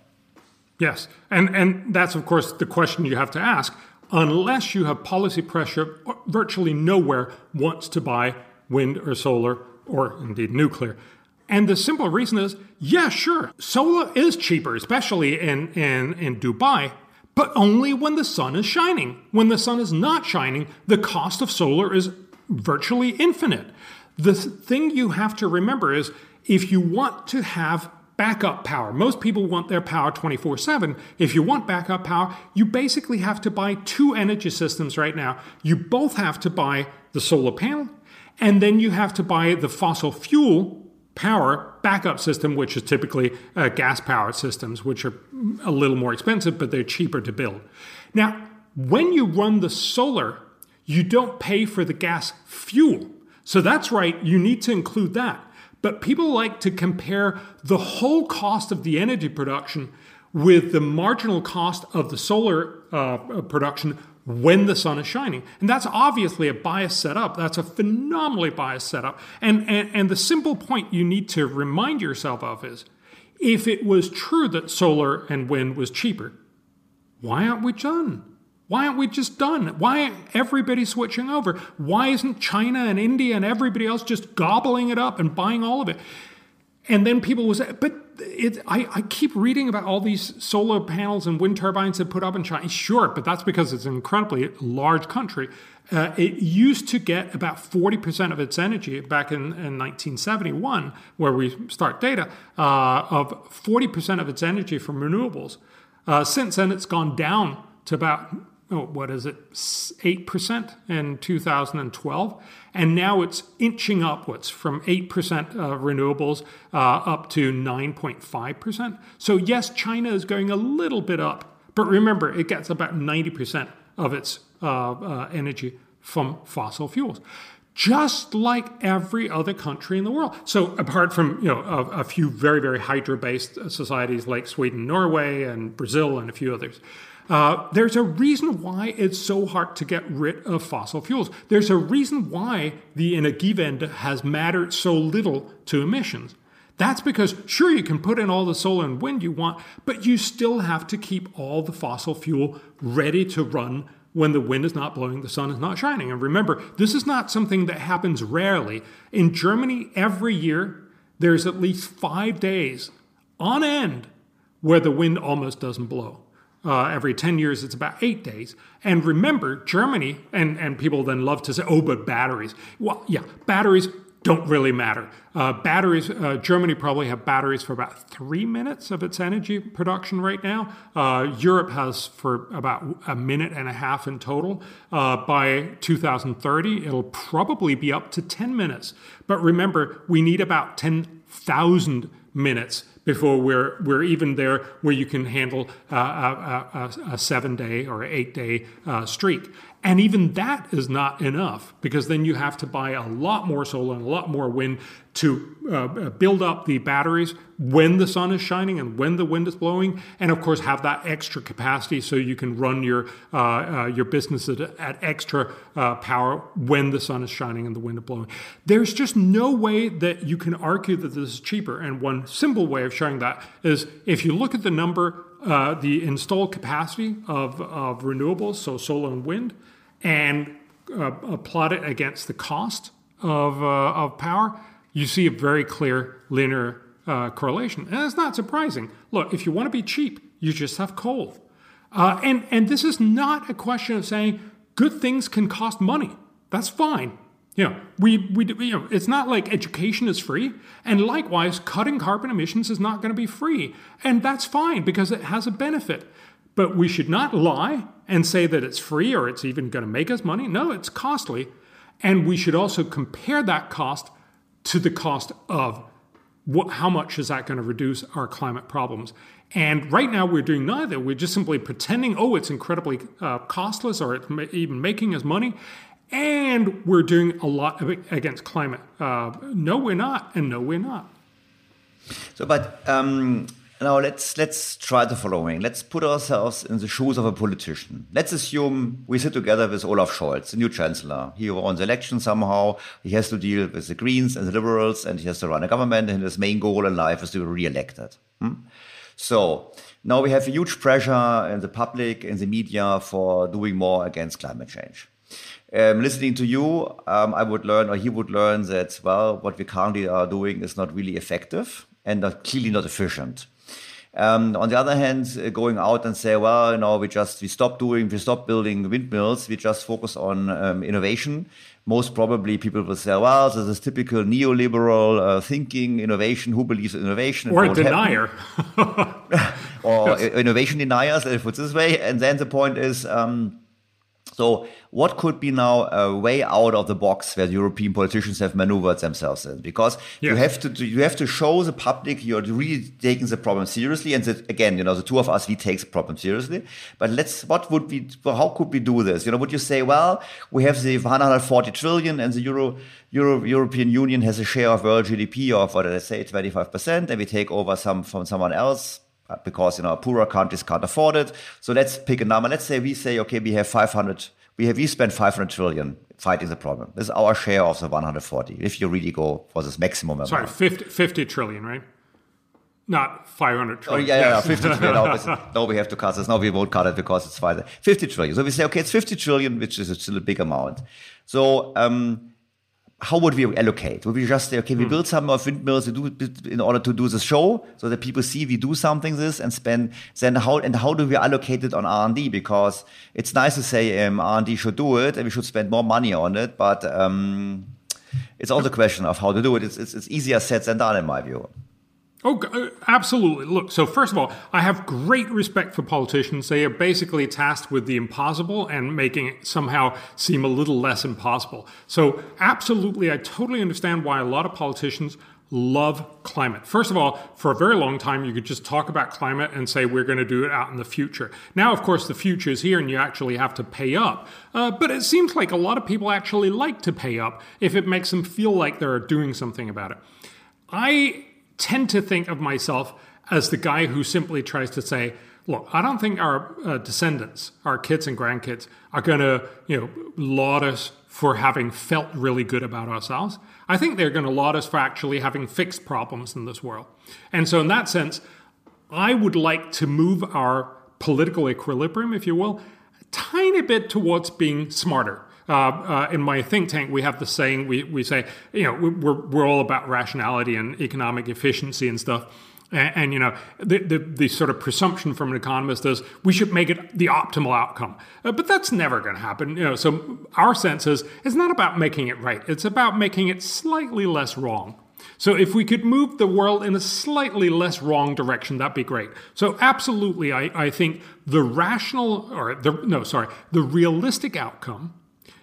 Yes, and that's, of course, the question you have to ask. Unless you have policy pressure, virtually nowhere wants to buy wind or solar or, indeed, nuclear. And the simple reason is, yeah, sure, solar is cheaper, especially in Dubai, but only when the sun is shining. When the sun is not shining, the cost of solar is virtually infinite. The thing you have to remember is if you want to have backup power. Most people want their power 24/7. If you want backup power, you basically have to buy two energy systems right now. You both have to buy the solar panel, and then you have to buy the fossil fuel power backup system, which is typically gas-powered systems, which are a little more expensive, but they're cheaper to build. Now, when you run the solar, you don't pay for the gas fuel. So that's right, you need to include that. But people like to compare the whole cost of the energy production with the marginal cost of the solar production when the sun is shining. And that's obviously a biased setup. That's a phenomenally biased setup. And the simple point you need to remind yourself of is, if it was true that solar and wind was cheaper, why aren't we done? Why aren't we just done? Why aren't everybody switching over? Why isn't China and India and everybody else just gobbling it up and buying all of it? And then people will say, but I keep reading about all these solar panels and wind turbines that put up in China. Sure, but that's because it's an incredibly large country. It used to get about 40% of its energy back in 1971, where we start data, of 40% of its energy from renewables. Since then, it's gone down to about 8% in 2012. And now it's inching upwards from 8% renewables up to 9.5%. So yes, China is going a little bit up. But remember, it gets about 90% of its energy from fossil fuels, just like every other country in the world. So apart from a few very, very hydro-based societies like Sweden, Norway, and Brazil, and a few others, there's a reason why it's so hard to get rid of fossil fuels. There's a reason why the Energiewende has mattered so little to emissions. That's because, sure, you can put in all the solar and wind you want, but you still have to keep all the fossil fuel ready to run when the wind is not blowing, the sun is not shining. And remember, this is not something that happens rarely. In Germany, every year, there's at least 5 days on end where the wind almost doesn't blow. Every 10 years, it's about 8 days. And remember, Germany, and people then love to say, oh, but batteries. Well, yeah, batteries don't really matter. Germany probably have batteries for about 3 minutes of its energy production right now. Europe has for about 1.5 minutes in total. By 2030, it'll probably be up to 10 minutes. But remember, we need about 10,000 minutes before we're even there where you can handle a 7-day or 8-day streak. And even that is not enough, because then you have to buy a lot more solar and a lot more wind to build up the batteries when the sun is shining and when the wind is blowing, and of course have that extra capacity so you can run your business at extra power when the sun is shining and the wind is blowing. There's just no way that you can argue that this is cheaper, and one simple way of showing that is if you look at the number the installed capacity of renewables, so solar and wind, and plot it against the cost of power, you see a very clear linear correlation. And that's not surprising. Look, if you want to be cheap, you just have coal. And this is not a question of saying good things can cost money. That's fine. You know, we it's not like education is free, and likewise, cutting carbon emissions is not going to be free, and that's fine because it has a benefit. But we should not lie and say that it's free or it's even going to make us money. No, it's costly, and we should also compare that cost to the cost of how much is that going to reduce our climate problems. And right now we're doing neither. We're just simply pretending, oh, it's incredibly costless, or it's even making us money. And we're doing a lot against climate. No, we're not, and no, we're not. So, but now let's try the following. Let's put ourselves in the shoes of a politician. Let's assume we sit together with Olaf Scholz, the new chancellor. He won the election somehow. He has to deal with the Greens and the Liberals, and he has to run a government, and his main goal in life is to be re-elected. So now we have a huge pressure in the public, in the media, for doing more against climate change. Listening to you, I would learn, or he would learn, that, well, what we currently are doing is not really effective and clearly not efficient. On the other hand, going out and say, well, you know, we stop building windmills, we just focus on innovation. Most probably people will say, well, this is typical neoliberal thinking, innovation, who believes in innovation? Or a denier. Or innovation deniers, if it's this way. And then the point is, so what could be now a way out of the box where the European politicians have maneuvered themselves in? Because you have to show the public you're really taking the problem seriously. And that, again, you know, the two of us, we take the problem seriously. But how could we do this? You know, would you say, well, we have the 140 trillion and the European Union has a share of world GDP of, what did I say, 25%, and we take over some from someone else, because, you know, poorer countries can't afford it. So let's pick a number. Let's say we spend 500 trillion fighting the problem. This is our share of the 140, if you really go for this maximum. Sorry, 50 trillion, right? Not 500 trillion. Oh, yeah, 50 trillion. No, we have to cut this. No, we won't cut it because it's 50 trillion. So we say, okay, it's 50 trillion, which is still a big amount. So, how would we allocate? Would we just say, okay, we build some more windmills in order to do this show, so that people see we do something this and spend. Then how do we allocate it on R&D? Because it's nice to say R&D should do it and we should spend more money on it, but it's also a question of how to do it. It's easier said than done, in my view. Oh, absolutely. Look, so first of all, I have great respect for politicians. They are basically tasked with the impossible and making it somehow seem a little less impossible. So absolutely, I totally understand why a lot of politicians love climate. First of all, for a very long time, you could just talk about climate and say, we're going to do it out in the future. Now, of course, the future is here and you actually have to pay up. But it seems like a lot of people actually like to pay up if it makes them feel like they're doing something about it. I tend to think of myself as the guy who simply tries to say, look, I don't think our descendants, our kids and grandkids, are going to, laud us for having felt really good about ourselves. I think they're going to laud us for actually having fixed problems in this world. And so in that sense, I would like to move our political equilibrium, if you will, a tiny bit towards being smarter. In my think tank, we have the saying, we say, we're all about rationality and economic efficiency and stuff. And the sort of presumption from an economist is we should make it the optimal outcome. But that's never going to happen. So our sense is it's not about making it right. It's about making it slightly less wrong. So if we could move the world in a slightly less wrong direction, that'd be great. So absolutely, I think the realistic outcome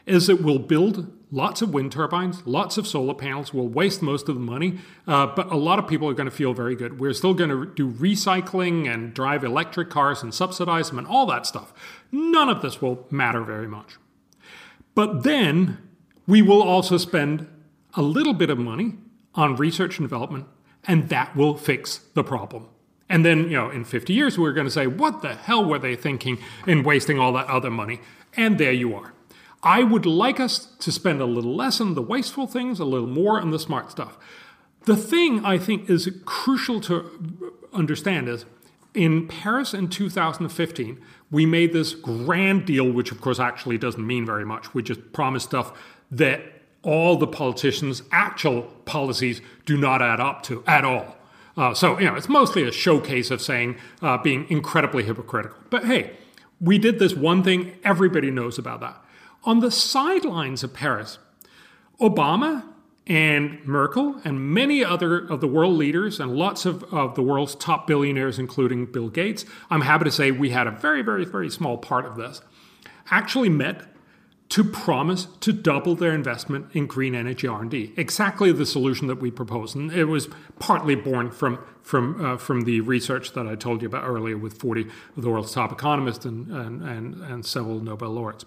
is that we'll build lots of wind turbines, lots of solar panels, we'll waste most of the money, but a lot of people are going to feel very good. We're still going to do recycling and drive electric cars and subsidize them and all that stuff. None of this will matter very much. But then we will also spend a little bit of money on research and development, and that will fix the problem. And then, in 50 years, we're going to say, what the hell were they thinking in wasting all that other money? And there you are. I would like us to spend a little less on the wasteful things, a little more on the smart stuff. The thing I think is crucial to understand is In Paris in 2015, we made this grand deal, which of course actually doesn't mean very much. We just promised stuff that all the politicians' actual policies do not add up to at all. So, it's mostly a showcase of saying being incredibly hypocritical. But hey, we did this one thing. Everybody knows about that. On the sidelines of Paris, Obama and Merkel and many other of the world leaders and lots of the world's top billionaires, including Bill Gates, I'm happy to say we had a very, very, very small part of this, actually met to promise to double their investment in green energy R&D, exactly the solution that we proposed. And it was partly born from the research that I told you about earlier with 40 of the world's top economists and several Nobel laureates.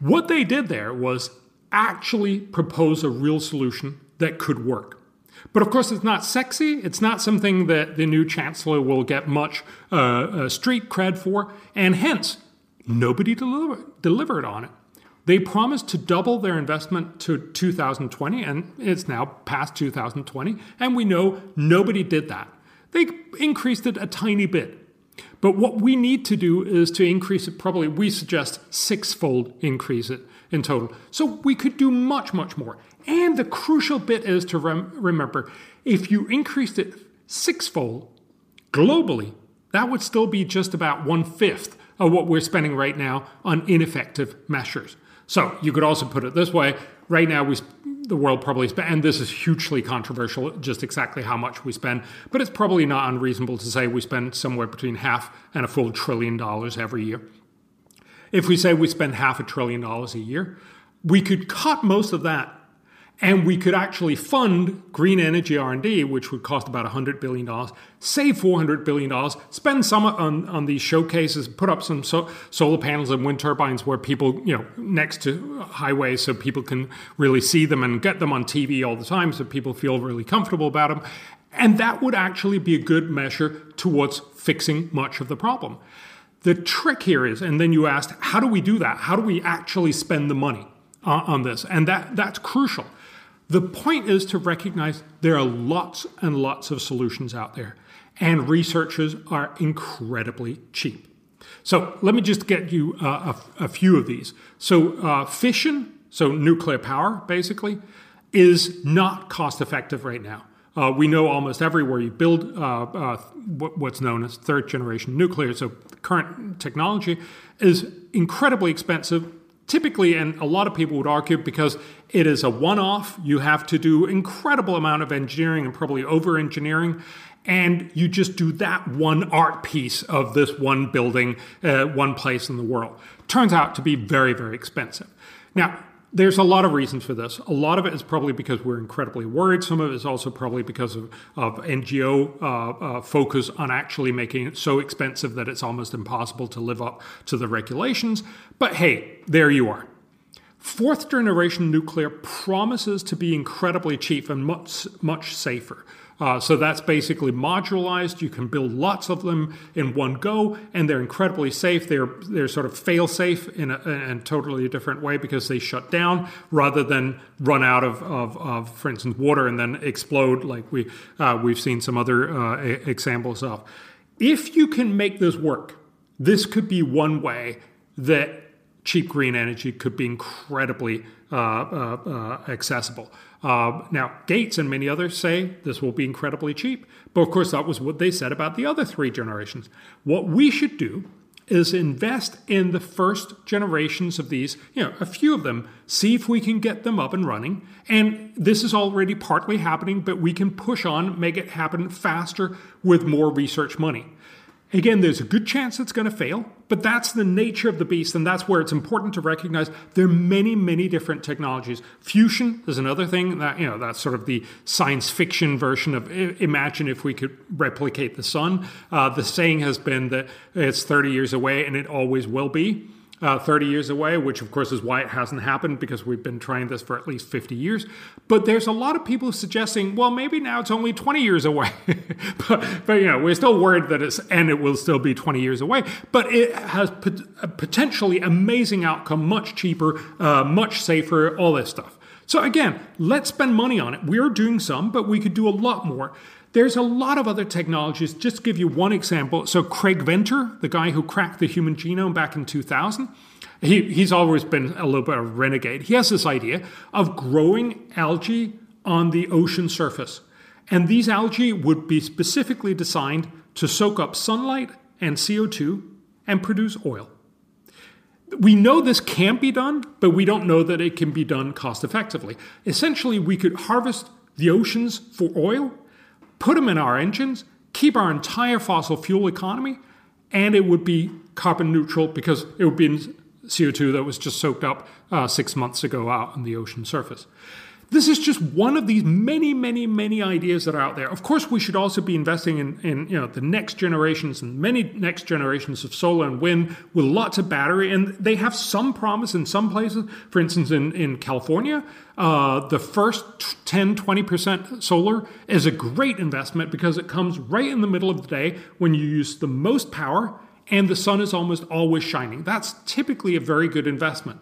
What they did there was actually propose a real solution that could work. But of course, it's not sexy. It's not something that the new chancellor will get much street cred for, and hence, nobody delivered on it. They promised to double their investment to 2020, and it's now past 2020, and we know nobody did that. They increased it a tiny bit. But what we need to do is to increase it probably, we suggest, six-fold increase it in total. So we could do much, much more. And the crucial bit is to remember, if you increased it six-fold globally, that would still be just about one-fifth of what we're spending right now on ineffective measures. So you could also put it this way. Right now, the world probably spends, and this is hugely controversial, just exactly how much we spend, but it's probably not unreasonable to say we spend somewhere between half and a full $1 trillion every year. If we say we spend half $1 trillion a year, we could cut most of that, and we could actually fund green energy R&D, which would cost about $100 billion, save $400 billion, spend some on these showcases, put up some solar panels and wind turbines where people, next to highways so people can really see them and get them on TV all the time so people feel really comfortable about them. And that would actually be a good measure towards fixing much of the problem. The trick here is, and then you asked, how do we do that? How do we actually spend the money on this? And that's crucial. The point is to recognize there are lots and lots of solutions out there, and researchers are incredibly cheap. So let me just get you a few of these. So fission, so nuclear power basically, is not cost effective right now. We know almost everywhere you build what's known as third generation nuclear, so current technology is incredibly expensive. Typically, and a lot of people would argue, because it is a one-off, you have to do incredible amount of engineering and probably over-engineering, and you just do that one art piece of this one building, one place in the world. Turns out to be very, very expensive. Now, there's a lot of reasons for this. A lot of it is probably because we're incredibly worried. Some of it is also probably because of NGO focus on actually making it so expensive that it's almost impossible to live up to the regulations. But hey, there you are. Fourth generation nuclear promises to be incredibly cheap and much, much safer. So that's basically modularized. You can build lots of them in one go, and they're incredibly safe. They're sort of fail-safe in a totally different way because they shut down rather than run out of for instance, water and then explode like we've seen some other examples of. If you can make this work, this could be one way that cheap green energy could be incredibly accessible. Now, Gates and many others say this will be incredibly cheap. But of course, that was what they said about the other three generations. What we should do is invest in the first generations of these, a few of them, see if we can get them up and running. And this is already partly happening, but we can push on, make it happen faster with more research money. Again, there's a good chance it's going to fail, but that's the nature of the beast, and that's where it's important to recognize there are many, many different technologies. Fusion is another thing that, that's sort of the science fiction version of imagine if we could replicate the sun. The saying has been that it's 30 years away, and it always will be 30 years away, which of course is why it hasn't happened, because we've been trying this for at least 50 years. But there's a lot of people suggesting, well, maybe now it's only 20 years away. but we're still worried that it will still be 20 years away. But it has a potentially amazing outcome, much cheaper, much safer, all this stuff. So again, let's spend money on it. We're doing some, but we could do a lot more. There's a lot of other technologies. Just to give you one example, so Craig Venter, the guy who cracked the human genome back in 2000, he's always been a little bit of a renegade. He has this idea of growing algae on the ocean surface. And these algae would be specifically designed to soak up sunlight and CO2 and produce oil. We know this can be done, but we don't know that it can be done cost effectively. Essentially, we could harvest the oceans for oil, put them in our engines, keep our entire fossil fuel economy, and it would be carbon neutral because it would be CO2 that was just soaked up 6 months ago out on the ocean surface. This is just one of these many, many, many ideas that are out there. Of course, we should also be investing in the next generations and many next generations of solar and wind with lots of battery. And they have some promise in some places. For instance, in California, the first 10, 20% solar is a great investment because it comes right in the middle of the day when you use the most power and the sun is almost always shining. That's typically a very good investment.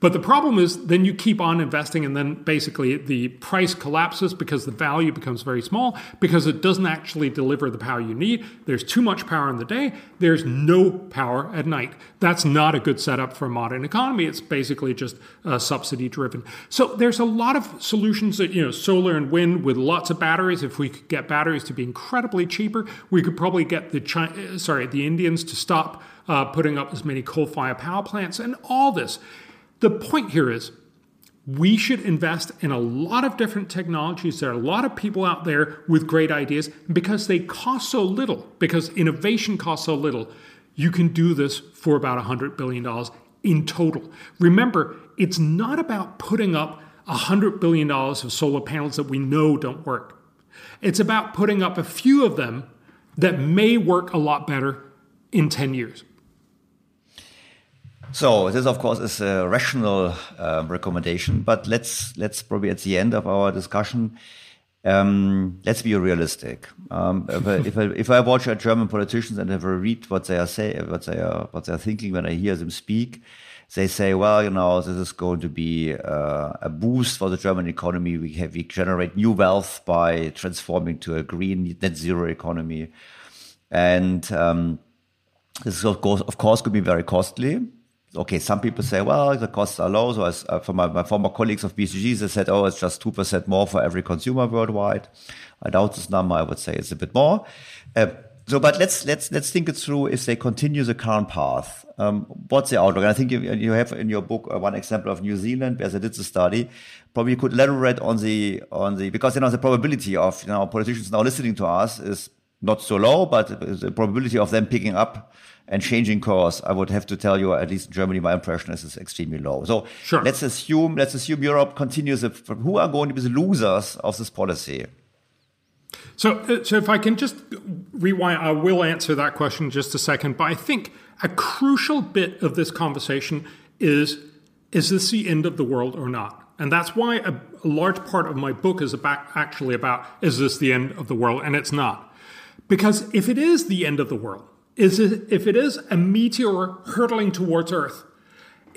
But the problem is then you keep on investing and then basically the price collapses because the value becomes very small because it doesn't actually deliver the power you need. There's too much power in the day. There's no power at night. That's not a good setup for a modern economy. It's basically just subsidy driven. So there's a lot of solutions that, solar and wind with lots of batteries. If we could get batteries to be incredibly cheaper, we could probably get the Indians to stop putting up as many coal-fired power plants and all this. The point here is we should invest in a lot of different technologies. There are a lot of people out there with great ideas because they cost so little, because innovation costs so little. You can do this for about $100 billion in total. Remember, it's not about putting up $100 billion of solar panels that we know don't work. It's about putting up a few of them that may work a lot better in 10 years. So this, of course, is a rational recommendation, but let's probably at the end of our discussion, let's be realistic. If I watch our German politicians and if I read what they are thinking when I hear them speak, they say, well, this is going to be a boost for the German economy. We generate new wealth by transforming to a green net zero economy, and this of course could be very costly. Okay, some people say, well, the costs are low. So for my former colleagues of BCG, they said, it's just 2% more for every consumer worldwide. I doubt this number. I would say it's a bit more. But let's think it through. If they continue the current path, what's the outlook? And I think you have in your book one example of New Zealand, where they did the study. Probably you could elaborate on the because the probability of politicians now listening to us is not so low, but the probability of them picking up and changing course, I would have to tell you, at least in Germany, my impression is extremely low. So sure. Let's assume Europe continues. Who are going to be the losers of this policy? So if I can just rewind, I will answer that question in just a second. But I think a crucial bit of this conversation is this the end of the world or not? And that's why a large part of my book is actually about, is this the end of the world? And it's not. Because if it is the end of the world, if it is a meteor hurtling towards Earth,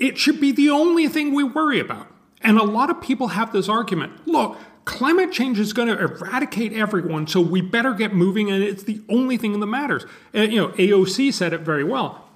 it should be the only thing we worry about. And a lot of people have this argument, look, climate change is going to eradicate everyone, so we better get moving, and it's the only thing that matters. And, AOC said it very well.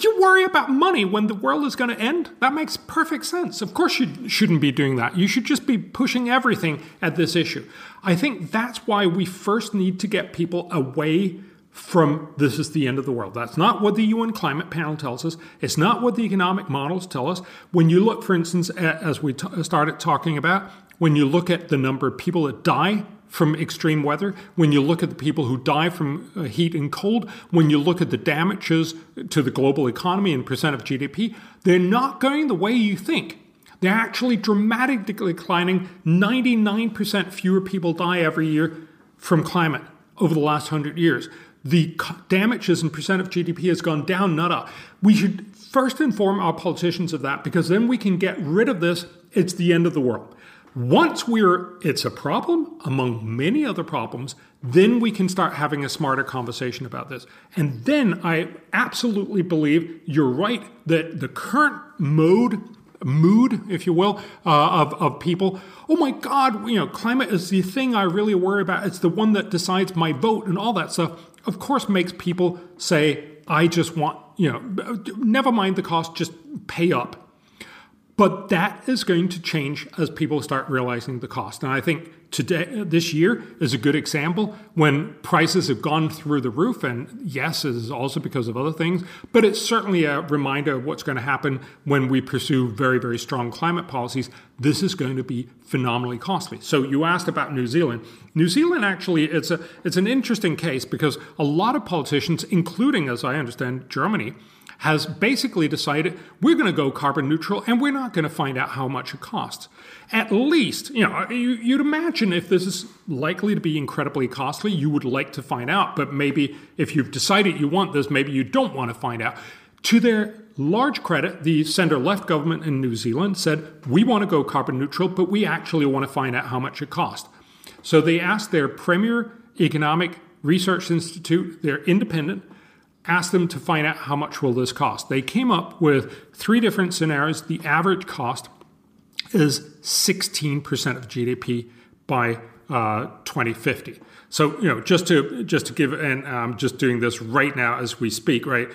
You worry about money when the world is going to end? That makes perfect sense. Of course you shouldn't be doing that. You should just be pushing everything at this issue. I think that's why we first need to get people away from this is the end of the world. That's not what the UN climate panel tells us. It's not what the economic models tell us. When you look, for instance, at, as we started talking about, when you look at the number of people that die from extreme weather, when you look at the people who die from heat and cold, when you look at the damages to the global economy in percent of GDP, they're not going the way you think. They're actually dramatically declining. 99% fewer people die every year from climate over the last 100 years. The damages in percent of GDP has gone down, not up. We should first inform our politicians of that, because then we can get rid of this. It's the end of the world. Once it's a problem among many other problems, then we can start having a smarter conversation about this. And then I absolutely believe you're right that the current mode mood, if you will, of people. Oh my God, climate is the thing I really worry about. It's the one that decides my vote and all that stuff. Of course, makes people say, I just want, never mind the cost, just pay up. But that is going to change as people start realizing the cost. And I think this year is a good example when prices have gone through the roof. And yes, it is also because of other things, but it's certainly a reminder of what's going to happen when we pursue very, very strong climate policies. This is going to be phenomenally costly. So you asked about New Zealand. New Zealand, actually, it's an interesting case because a lot of politicians, including, as I understand, Germany, has basically decided we're going to go carbon neutral and we're not going to find out how much it costs. At least, you'd imagine if this is likely to be incredibly costly, you would like to find out. But maybe if you've decided you want this, maybe you don't want to find out. To their large credit, the centre-left government in New Zealand said, we want to go carbon neutral, but we actually want to find out how much it costs. So they asked their premier economic research institute, they're independent, asked them to find out how much will this cost. They came up with three different scenarios. The average cost is 16% of GDP by 2050. So, just to give, and I'm just doing this right now as we speak, right?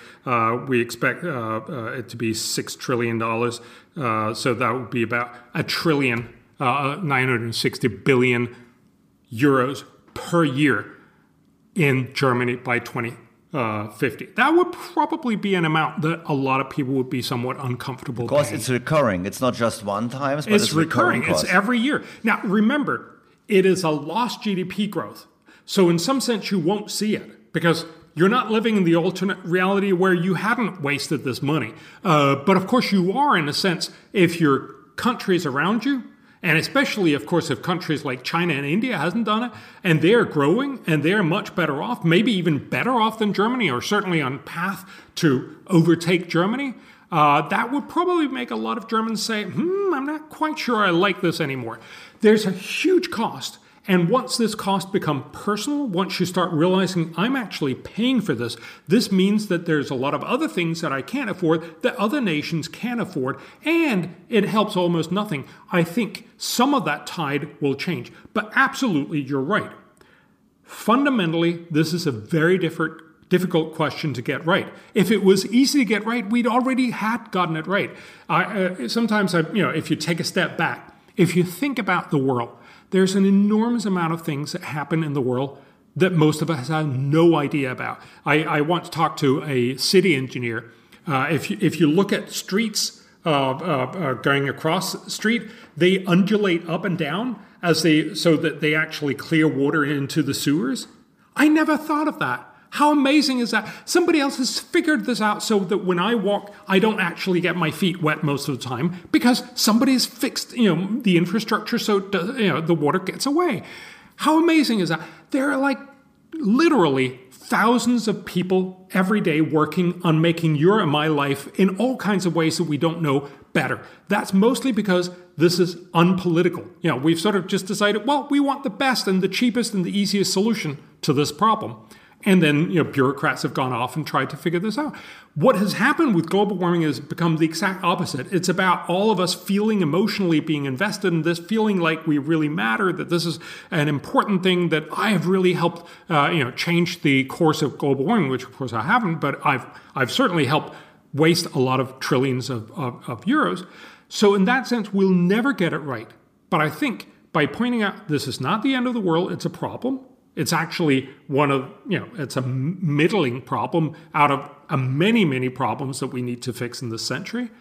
We expect it to be $6 trillion. So that would be about €1,960 billion per year in Germany by 2050. That would probably be an amount that a lot of people would be somewhat uncomfortable with. Of course, it's recurring. It's not just one time, but it's recurring. It's every year. Now, remember, it is a lost GDP growth. So in some sense, you won't see it because you're not living in the alternate reality where you haven't wasted this money. But of course, you are in a sense if your countries around you, and especially, of course, if countries like China and India hasn't done it, and they're growing and they're much better off, maybe even better off than Germany, or certainly on path to overtake Germany, that would probably make a lot of Germans say, I'm not quite sure I like this anymore. There's a huge cost. And once this cost becomes personal, once you start realizing I'm actually paying for this, this means that there's a lot of other things that I can't afford that other nations can afford, and it helps almost nothing. I think some of that tide will change. But absolutely, you're right. Fundamentally, this is a very difficult question to get right. If it was easy to get right, we'd already had gotten it right. If you take a step back, if you think about the world, there's an enormous amount of things that happen in the world that most of us have no idea about. I once talked to a city engineer. If you look at streets going across the street, they undulate up and down so that they actually clear water into the sewers. I never thought of that. How amazing is that? Somebody else has figured this out so that when I walk, I don't actually get my feet wet most of the time because somebody has fixed, the infrastructure so the water gets away. How amazing is that? There are literally thousands of people every day working on making your and my life in all kinds of ways that we don't know better. That's mostly because this is unpolitical. We've sort of just decided, we want the best and the cheapest and the easiest solution to this problem. And then, bureaucrats have gone off and tried to figure this out. What has happened with global warming has become the exact opposite. It's about all of us feeling emotionally being invested in this, feeling like we really matter, that this is an important thing, that I have really helped, change the course of global warming, which of course I haven't, but I've certainly helped waste a lot of trillions of euros. So in that sense, we'll never get it right. But I think by pointing out this is not the end of the world, it's a problem. It's actually it's a middling problem out of many, many problems that we need to fix in this century.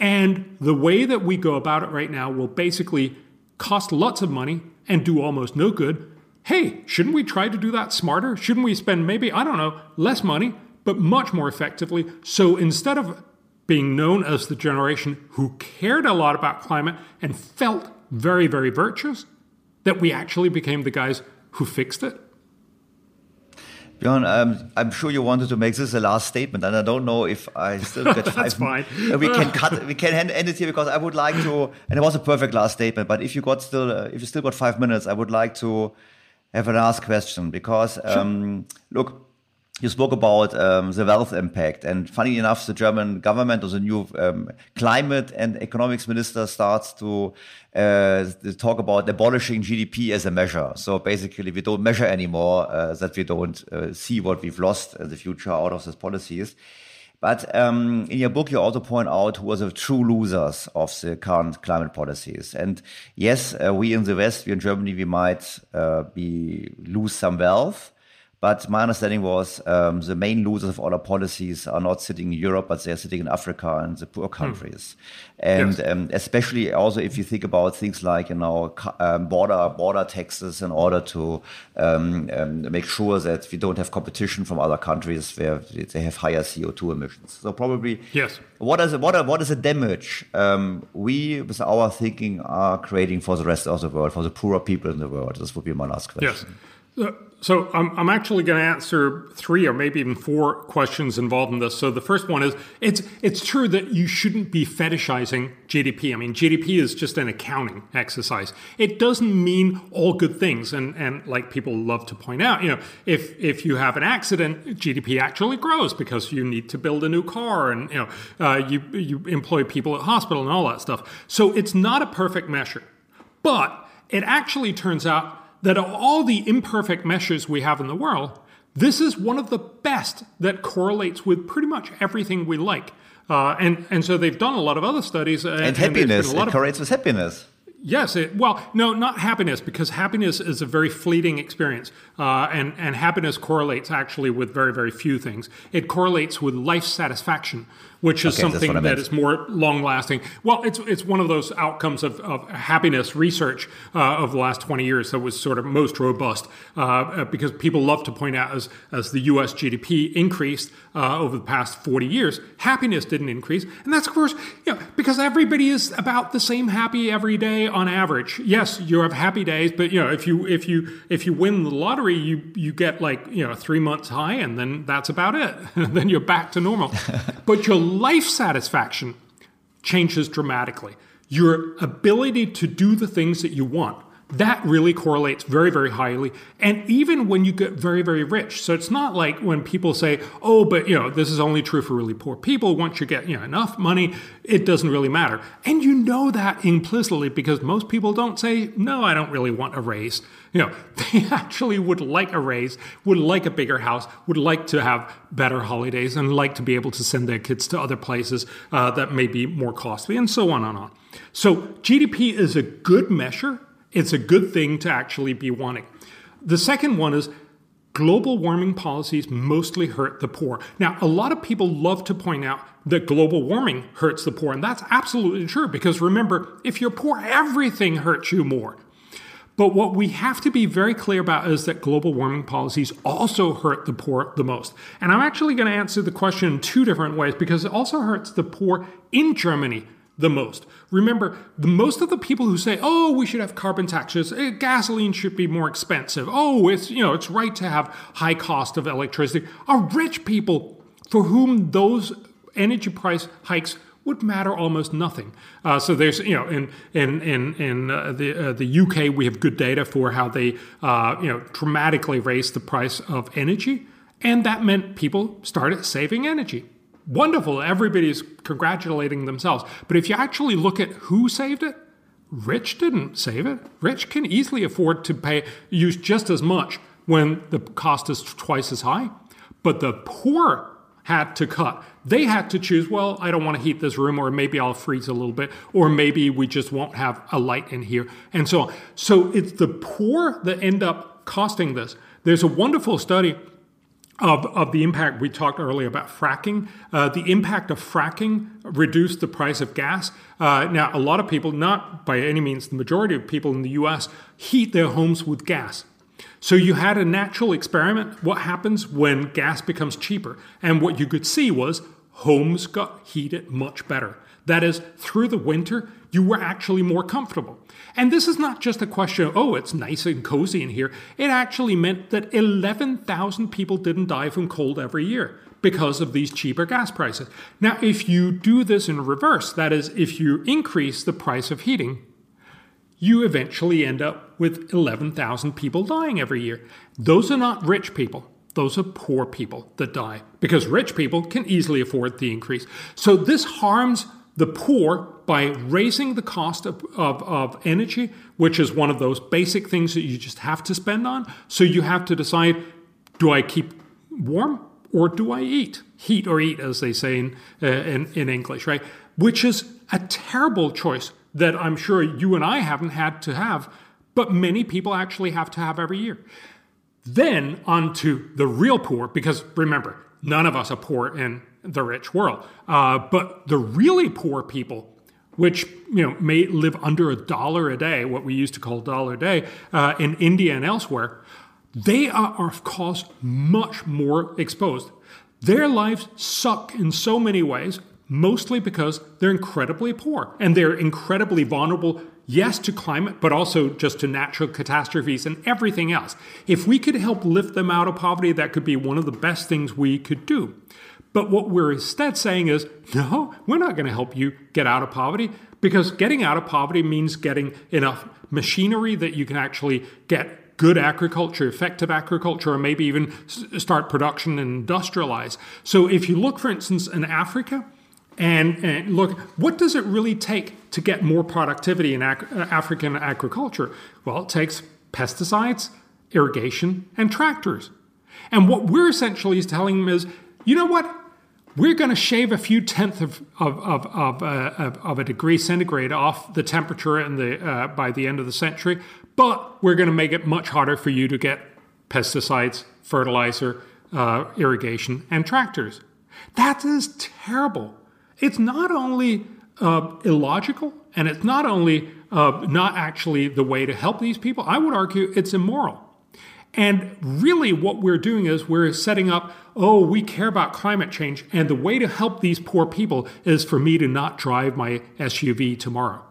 And the way that we go about it right now will basically cost lots of money and do almost no good. Hey, shouldn't we try to do that smarter? Shouldn't we spend maybe, I don't know, less money, but much more effectively? So instead of being known as the generation who cared a lot about climate and felt very, very virtuous, that we actually became the guys who fixed it? Bjorn, I'm sure you wanted to make this the last statement, and I don't know if I still get five. That's fine. We can end it here because I would like to. And it was a perfect last statement. But if you still got 5 minutes, I would like to have a last question because look, You spoke about the wealth impact, and funny enough, the German government, or the new climate and economics minister, starts to talk about abolishing GDP as a measure. So basically, we don't measure anymore that we don't see what we've lost in the future out of these policies. But in your book, you also point out who are the true losers of the current climate policies. And yes, we in the West, we in Germany, we might lose some wealth. But my understanding was the main losers of all our policies are not sitting in Europe, but they're sitting in Africa and the poor countries. And yes. Especially also if you think about things like, you know, border taxes in order to make sure that we don't have competition from other countries where they have higher CO2 emissions. So probably, yes. What is the damage we, with our thinking, are creating for the rest of the world, for the poorer people in the world? This would be my last question. Yes. So I'm actually going to answer three or maybe even four questions involved in this. So the first one is, it's true that you shouldn't be fetishizing GDP. I mean, GDP is just an accounting exercise. It doesn't mean all good things. And like people love to point out, you know, if you have an accident, GDP actually grows because you need to build a new car and, you know, you employ people at hospital and all that stuff. So it's not a perfect measure, but it actually turns out that of all the imperfect measures we have in the world, this is one of the best that correlates with pretty much everything we like. And so they've done a lot of other studies. And happiness, it correlates with happiness. Yes. Not happiness, because happiness is a very fleeting experience. And happiness correlates actually with very, very few things. It correlates with life satisfaction, which is something that is more long-lasting. Well, it's one of those outcomes of happiness research of the last 20 years that was sort of most robust, because people love to point out as the U.S. GDP increased over the past 40 years, happiness didn't increase. And that's, of course, you know, because everybody is about the same happy every day on average. Yes, you have happy days, but, you know, if you win the lottery, you get, like, you know, 3 months high, and then that's about it. Then you're back to normal. But you're life satisfaction changes dramatically. Your ability to do the things that you want, that really correlates very, very highly. And even when you get very, very rich. So it's not like when people say, oh, but, you know, this is only true for really poor people. Once you get, you know, enough money, it doesn't really matter. And you know that implicitly because most people don't say, no, I don't really want a raise. You know, they actually would like a raise, would like a bigger house, would like to have better holidays, and like to be able to send their kids to other places that may be more costly, and so on and on. So GDP is a good measure. It's a good thing to actually be wanting. The second one is global warming policies mostly hurt the poor. Now, a lot of people love to point out that global warming hurts the poor, and that's absolutely true because, remember, if you're poor, everything hurts you more. But what we have to be very clear about is that global warming policies also hurt the poor the most. And I'm actually going to answer the question in two different ways because it also hurts the poor in Germany the most. Remember, the most of the people who say, oh, we should have carbon taxes, gasoline should be more expensive, oh, it's, you know, it's right to have high cost of electricity, are rich people for whom those energy price hikes would matter almost nothing. So there's, you know, in the UK, we have good data for how they, you know, dramatically raised the price of energy. And that meant people started saving energy. Wonderful. Everybody's congratulating themselves. But if you actually look at who saved it, rich didn't save it. Rich can easily afford to use just as much when the cost is twice as high. But the poor had to cut. They had to choose, well, I don't want to heat this room, or maybe I'll freeze a little bit, or maybe we just won't have a light in here, and so on. So it's the poor that end up costing this. There's a wonderful study of the impact. We talked earlier about fracking. The impact of fracking reduced the price of gas. Now, a lot of people, not by any means the majority of people in the U.S., heat their homes with gas. So you had a natural experiment. What happens when gas becomes cheaper? And what you could see was homes got heated much better. That is, through the winter, you were actually more comfortable. And this is not just a question of, oh, it's nice and cozy in here. It actually meant that 11,000 people didn't die from cold every year because of these cheaper gas prices. Now, if you do this in reverse, that is, if you increase the price of heating, you eventually end up with 11,000 people dying every year. Those are not rich people. Those are poor people that die because rich people can easily afford the increase. So this harms the poor by raising the cost of energy, which is one of those basic things that you just have to spend on. So you have to decide, do I keep warm or do I eat? Heat or eat, as they say in English, right? Which is a terrible choice that I'm sure you and I haven't had to have, but many people actually have to have every year. Then onto the real poor, because remember, none of us are poor in the rich world. But the really poor people, which may live under $1 a day, what we used to call $1 a day, in India and elsewhere, they are of course much more exposed. Their lives suck in so many ways, mostly because they're incredibly poor and they're incredibly vulnerable, yes, to climate, but also just to natural catastrophes and everything else. If we could help lift them out of poverty, that could be one of the best things we could do. But what we're instead saying is, no, we're not going to help you get out of poverty, because getting out of poverty means getting enough machinery that you can actually get good agriculture, effective agriculture, or maybe even start production and industrialize. So if you look, for instance, in Africa, and look, what does it really take to get more productivity in African agriculture? Well, it takes pesticides, irrigation, and tractors. And what we're essentially telling them is, you know what? We're going to shave a few tenths of a degree centigrade off the temperature by the end of the century, but we're going to make it much harder for you to get pesticides, fertilizer, irrigation, and tractors. That is terrible. It's not only illogical, and it's not only not actually the way to help these people. I would argue it's immoral. And really what we're doing is we're setting up, we care about climate change, and the way to help these poor people is for me to not drive my SUV tomorrow.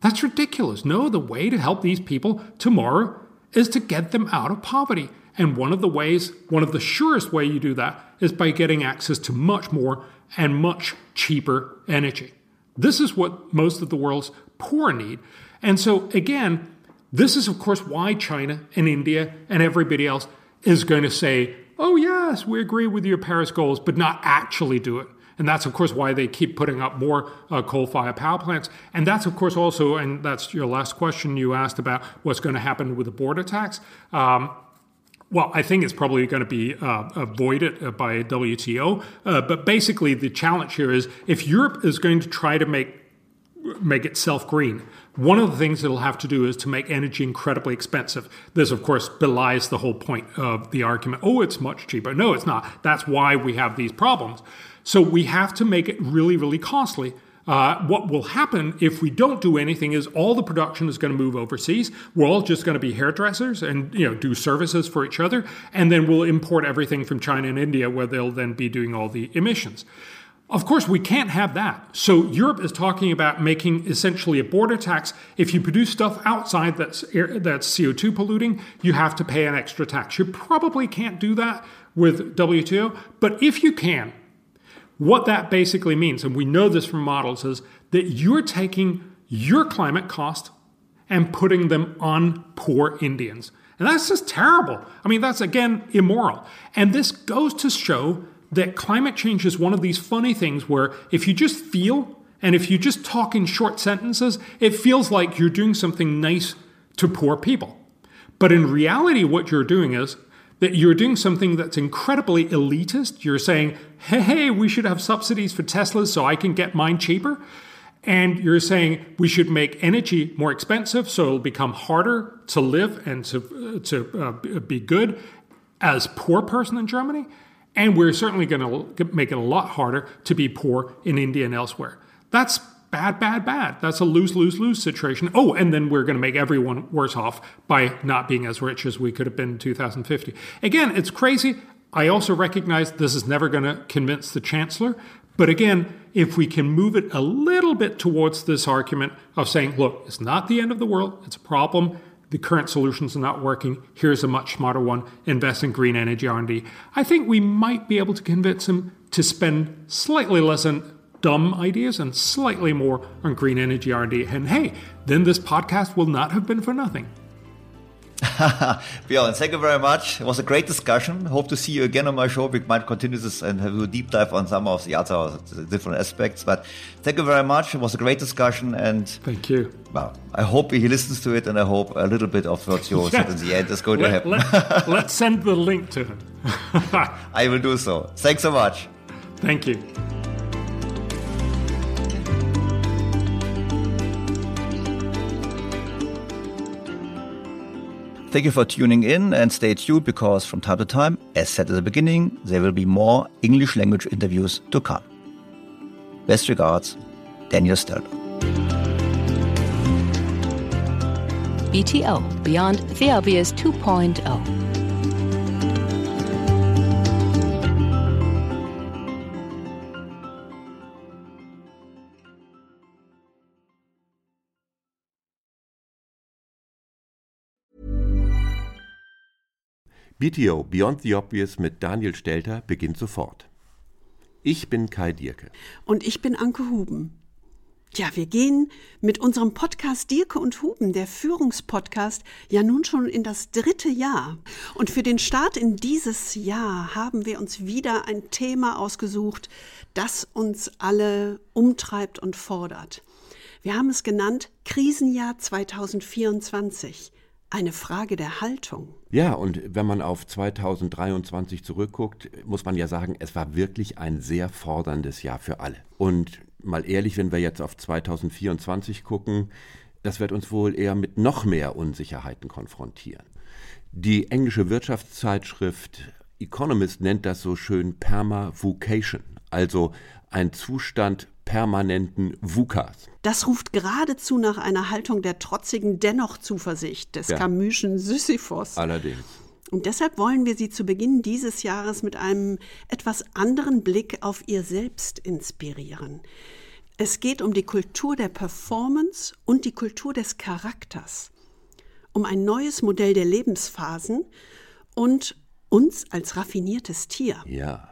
That's ridiculous. No, the way to help these people tomorrow is to get them out of poverty. And one of the surest way you do that is by getting access to much more and much cheaper energy. This is what most of the world's poor need. And so again, this is, of course, why China and India and everybody else is going to say, oh, yes, we agree with your Paris goals, but not actually do it. And that's, of course, why they keep putting up more coal-fired power plants. And that's, of course, also, and that's your last question you asked about what's going to happen with the border tax. Well, I think it's probably going to be avoided by WTO. But basically, the challenge here is if Europe is going to try to make itself green, one of the things it'll have to do is to make energy incredibly expensive. This, of course, belies the whole point of the argument. Oh, it's much cheaper. No, it's not. That's why we have these problems. So we have to make it really, really costly. What will happen if we don't do anything is all the production is going to move overseas. We're all just going to be hairdressers and do services for each other. And then we'll import everything from China and India, where they'll then be doing all the emissions. Of course, we can't have that. So Europe is talking about making essentially a border tax. If you produce stuff outside that's CO2 polluting, you have to pay an extra tax. You probably can't do that with WTO. But if you can, what that basically means, and we know this from models, is that you're taking your climate cost and putting them on poor Indians. And that's just terrible. I mean, that's, again, immoral. And this goes to show that climate change is one of these funny things where if you just feel and if you just talk in short sentences, it feels like you're doing something nice to poor people. But in reality, what you're doing is that you're doing something that's incredibly elitist. You're saying, hey, we should have subsidies for Teslas so I can get mine cheaper. And you're saying we should make energy more expensive so it'll become harder to live and to be good as poor person in Germany. And we're certainly going to make it a lot harder to be poor in India and elsewhere. That's bad, bad, bad. That's a lose, lose, lose situation. Oh, and then we're going to make everyone worse off by not being as rich as we could have been in 2050. Again, it's crazy. I also recognize this is never going to convince the chancellor. But again, if we can move it a little bit towards this argument of saying, look, it's not the end of the world. It's a problem. The current solutions are not working. Here's a much smarter one. Invest in green energy R&D. I think we might be able to convince him to spend slightly less on dumb ideas and slightly more on green energy R&D. And hey, then this podcast will not have been for nothing. Bjorn, thank you very much. It was a great discussion. Hope to see you again on my show. We might continue this and have a deep dive on some of the other different aspects. But thank you very much. It was a great discussion. And thank you. Well, I hope he listens to it, and I hope a little bit of what you said in the end is going to happen. Let's send the link to him. I will do so. Thanks so much. Thank you. Thank you for tuning in and stay tuned because from time to time, as said at the beginning, there will be more English language interviews to come. Best regards, Daniel Stelter. BTO, Beyond the Obvious 2.0. BTO Beyond the Obvious mit Daniel Stelter beginnt sofort. Ich bin Kai Dirke. Und ich bin Anke Huben. Tja, wir gehen mit unserem Podcast Dirke und Huben, der Führungspodcast, ja nun schon in das 3. Jahr. Und für den Start in dieses Jahr haben wir uns wieder ein Thema ausgesucht, das uns alle umtreibt und fordert. Wir haben es genannt Krisenjahr 2024. Eine Frage der Haltung. Ja, und wenn man auf 2023 zurückguckt, muss man ja sagen, es war wirklich ein sehr forderndes Jahr für alle. Und mal ehrlich, wenn wir jetzt auf 2024 gucken, das wird uns wohl eher mit noch mehr Unsicherheiten konfrontieren. Die englische Wirtschaftszeitschrift Economist nennt das so schön Permavocation, also ein Zustand permanenten VUCAs. Das ruft geradezu nach einer Haltung der trotzigen Dennoch-Zuversicht, des Camuschen Sisyphos. Allerdings. Und deshalb wollen wir Sie zu Beginn dieses Jahres mit einem etwas anderen Blick auf Ihr Selbst inspirieren. Es geht um die Kultur der Performance und die Kultur des Charakters, um ein neues Modell der Lebensphasen und uns als raffiniertes Tier. Ja.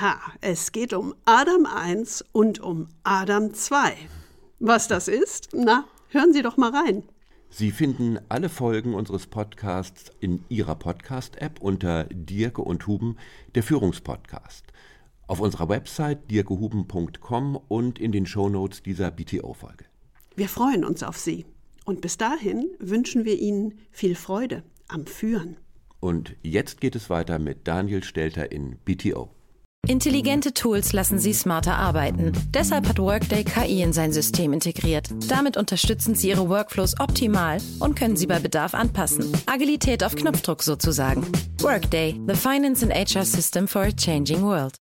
Ha, es geht um Adam 1 und um Adam 2. Was das ist? Na, hören Sie doch mal rein. Sie finden alle Folgen unseres Podcasts in Ihrer Podcast-App unter Dirke und Huben, der Führungspodcast. Auf unserer Website dirkehuben.com und in den Shownotes dieser BTO-Folge. Wir freuen uns auf Sie. Und bis dahin wünschen wir Ihnen viel Freude am Führen. Und jetzt geht es weiter mit Daniel Stelter in BTO. Intelligente Tools lassen Sie smarter arbeiten. Deshalb hat Workday KI in sein System integriert. Damit unterstützen Sie Ihre Workflows optimal und können sie bei Bedarf anpassen. Agilität auf Knopfdruck sozusagen. Workday, the finance and HR system for a changing world.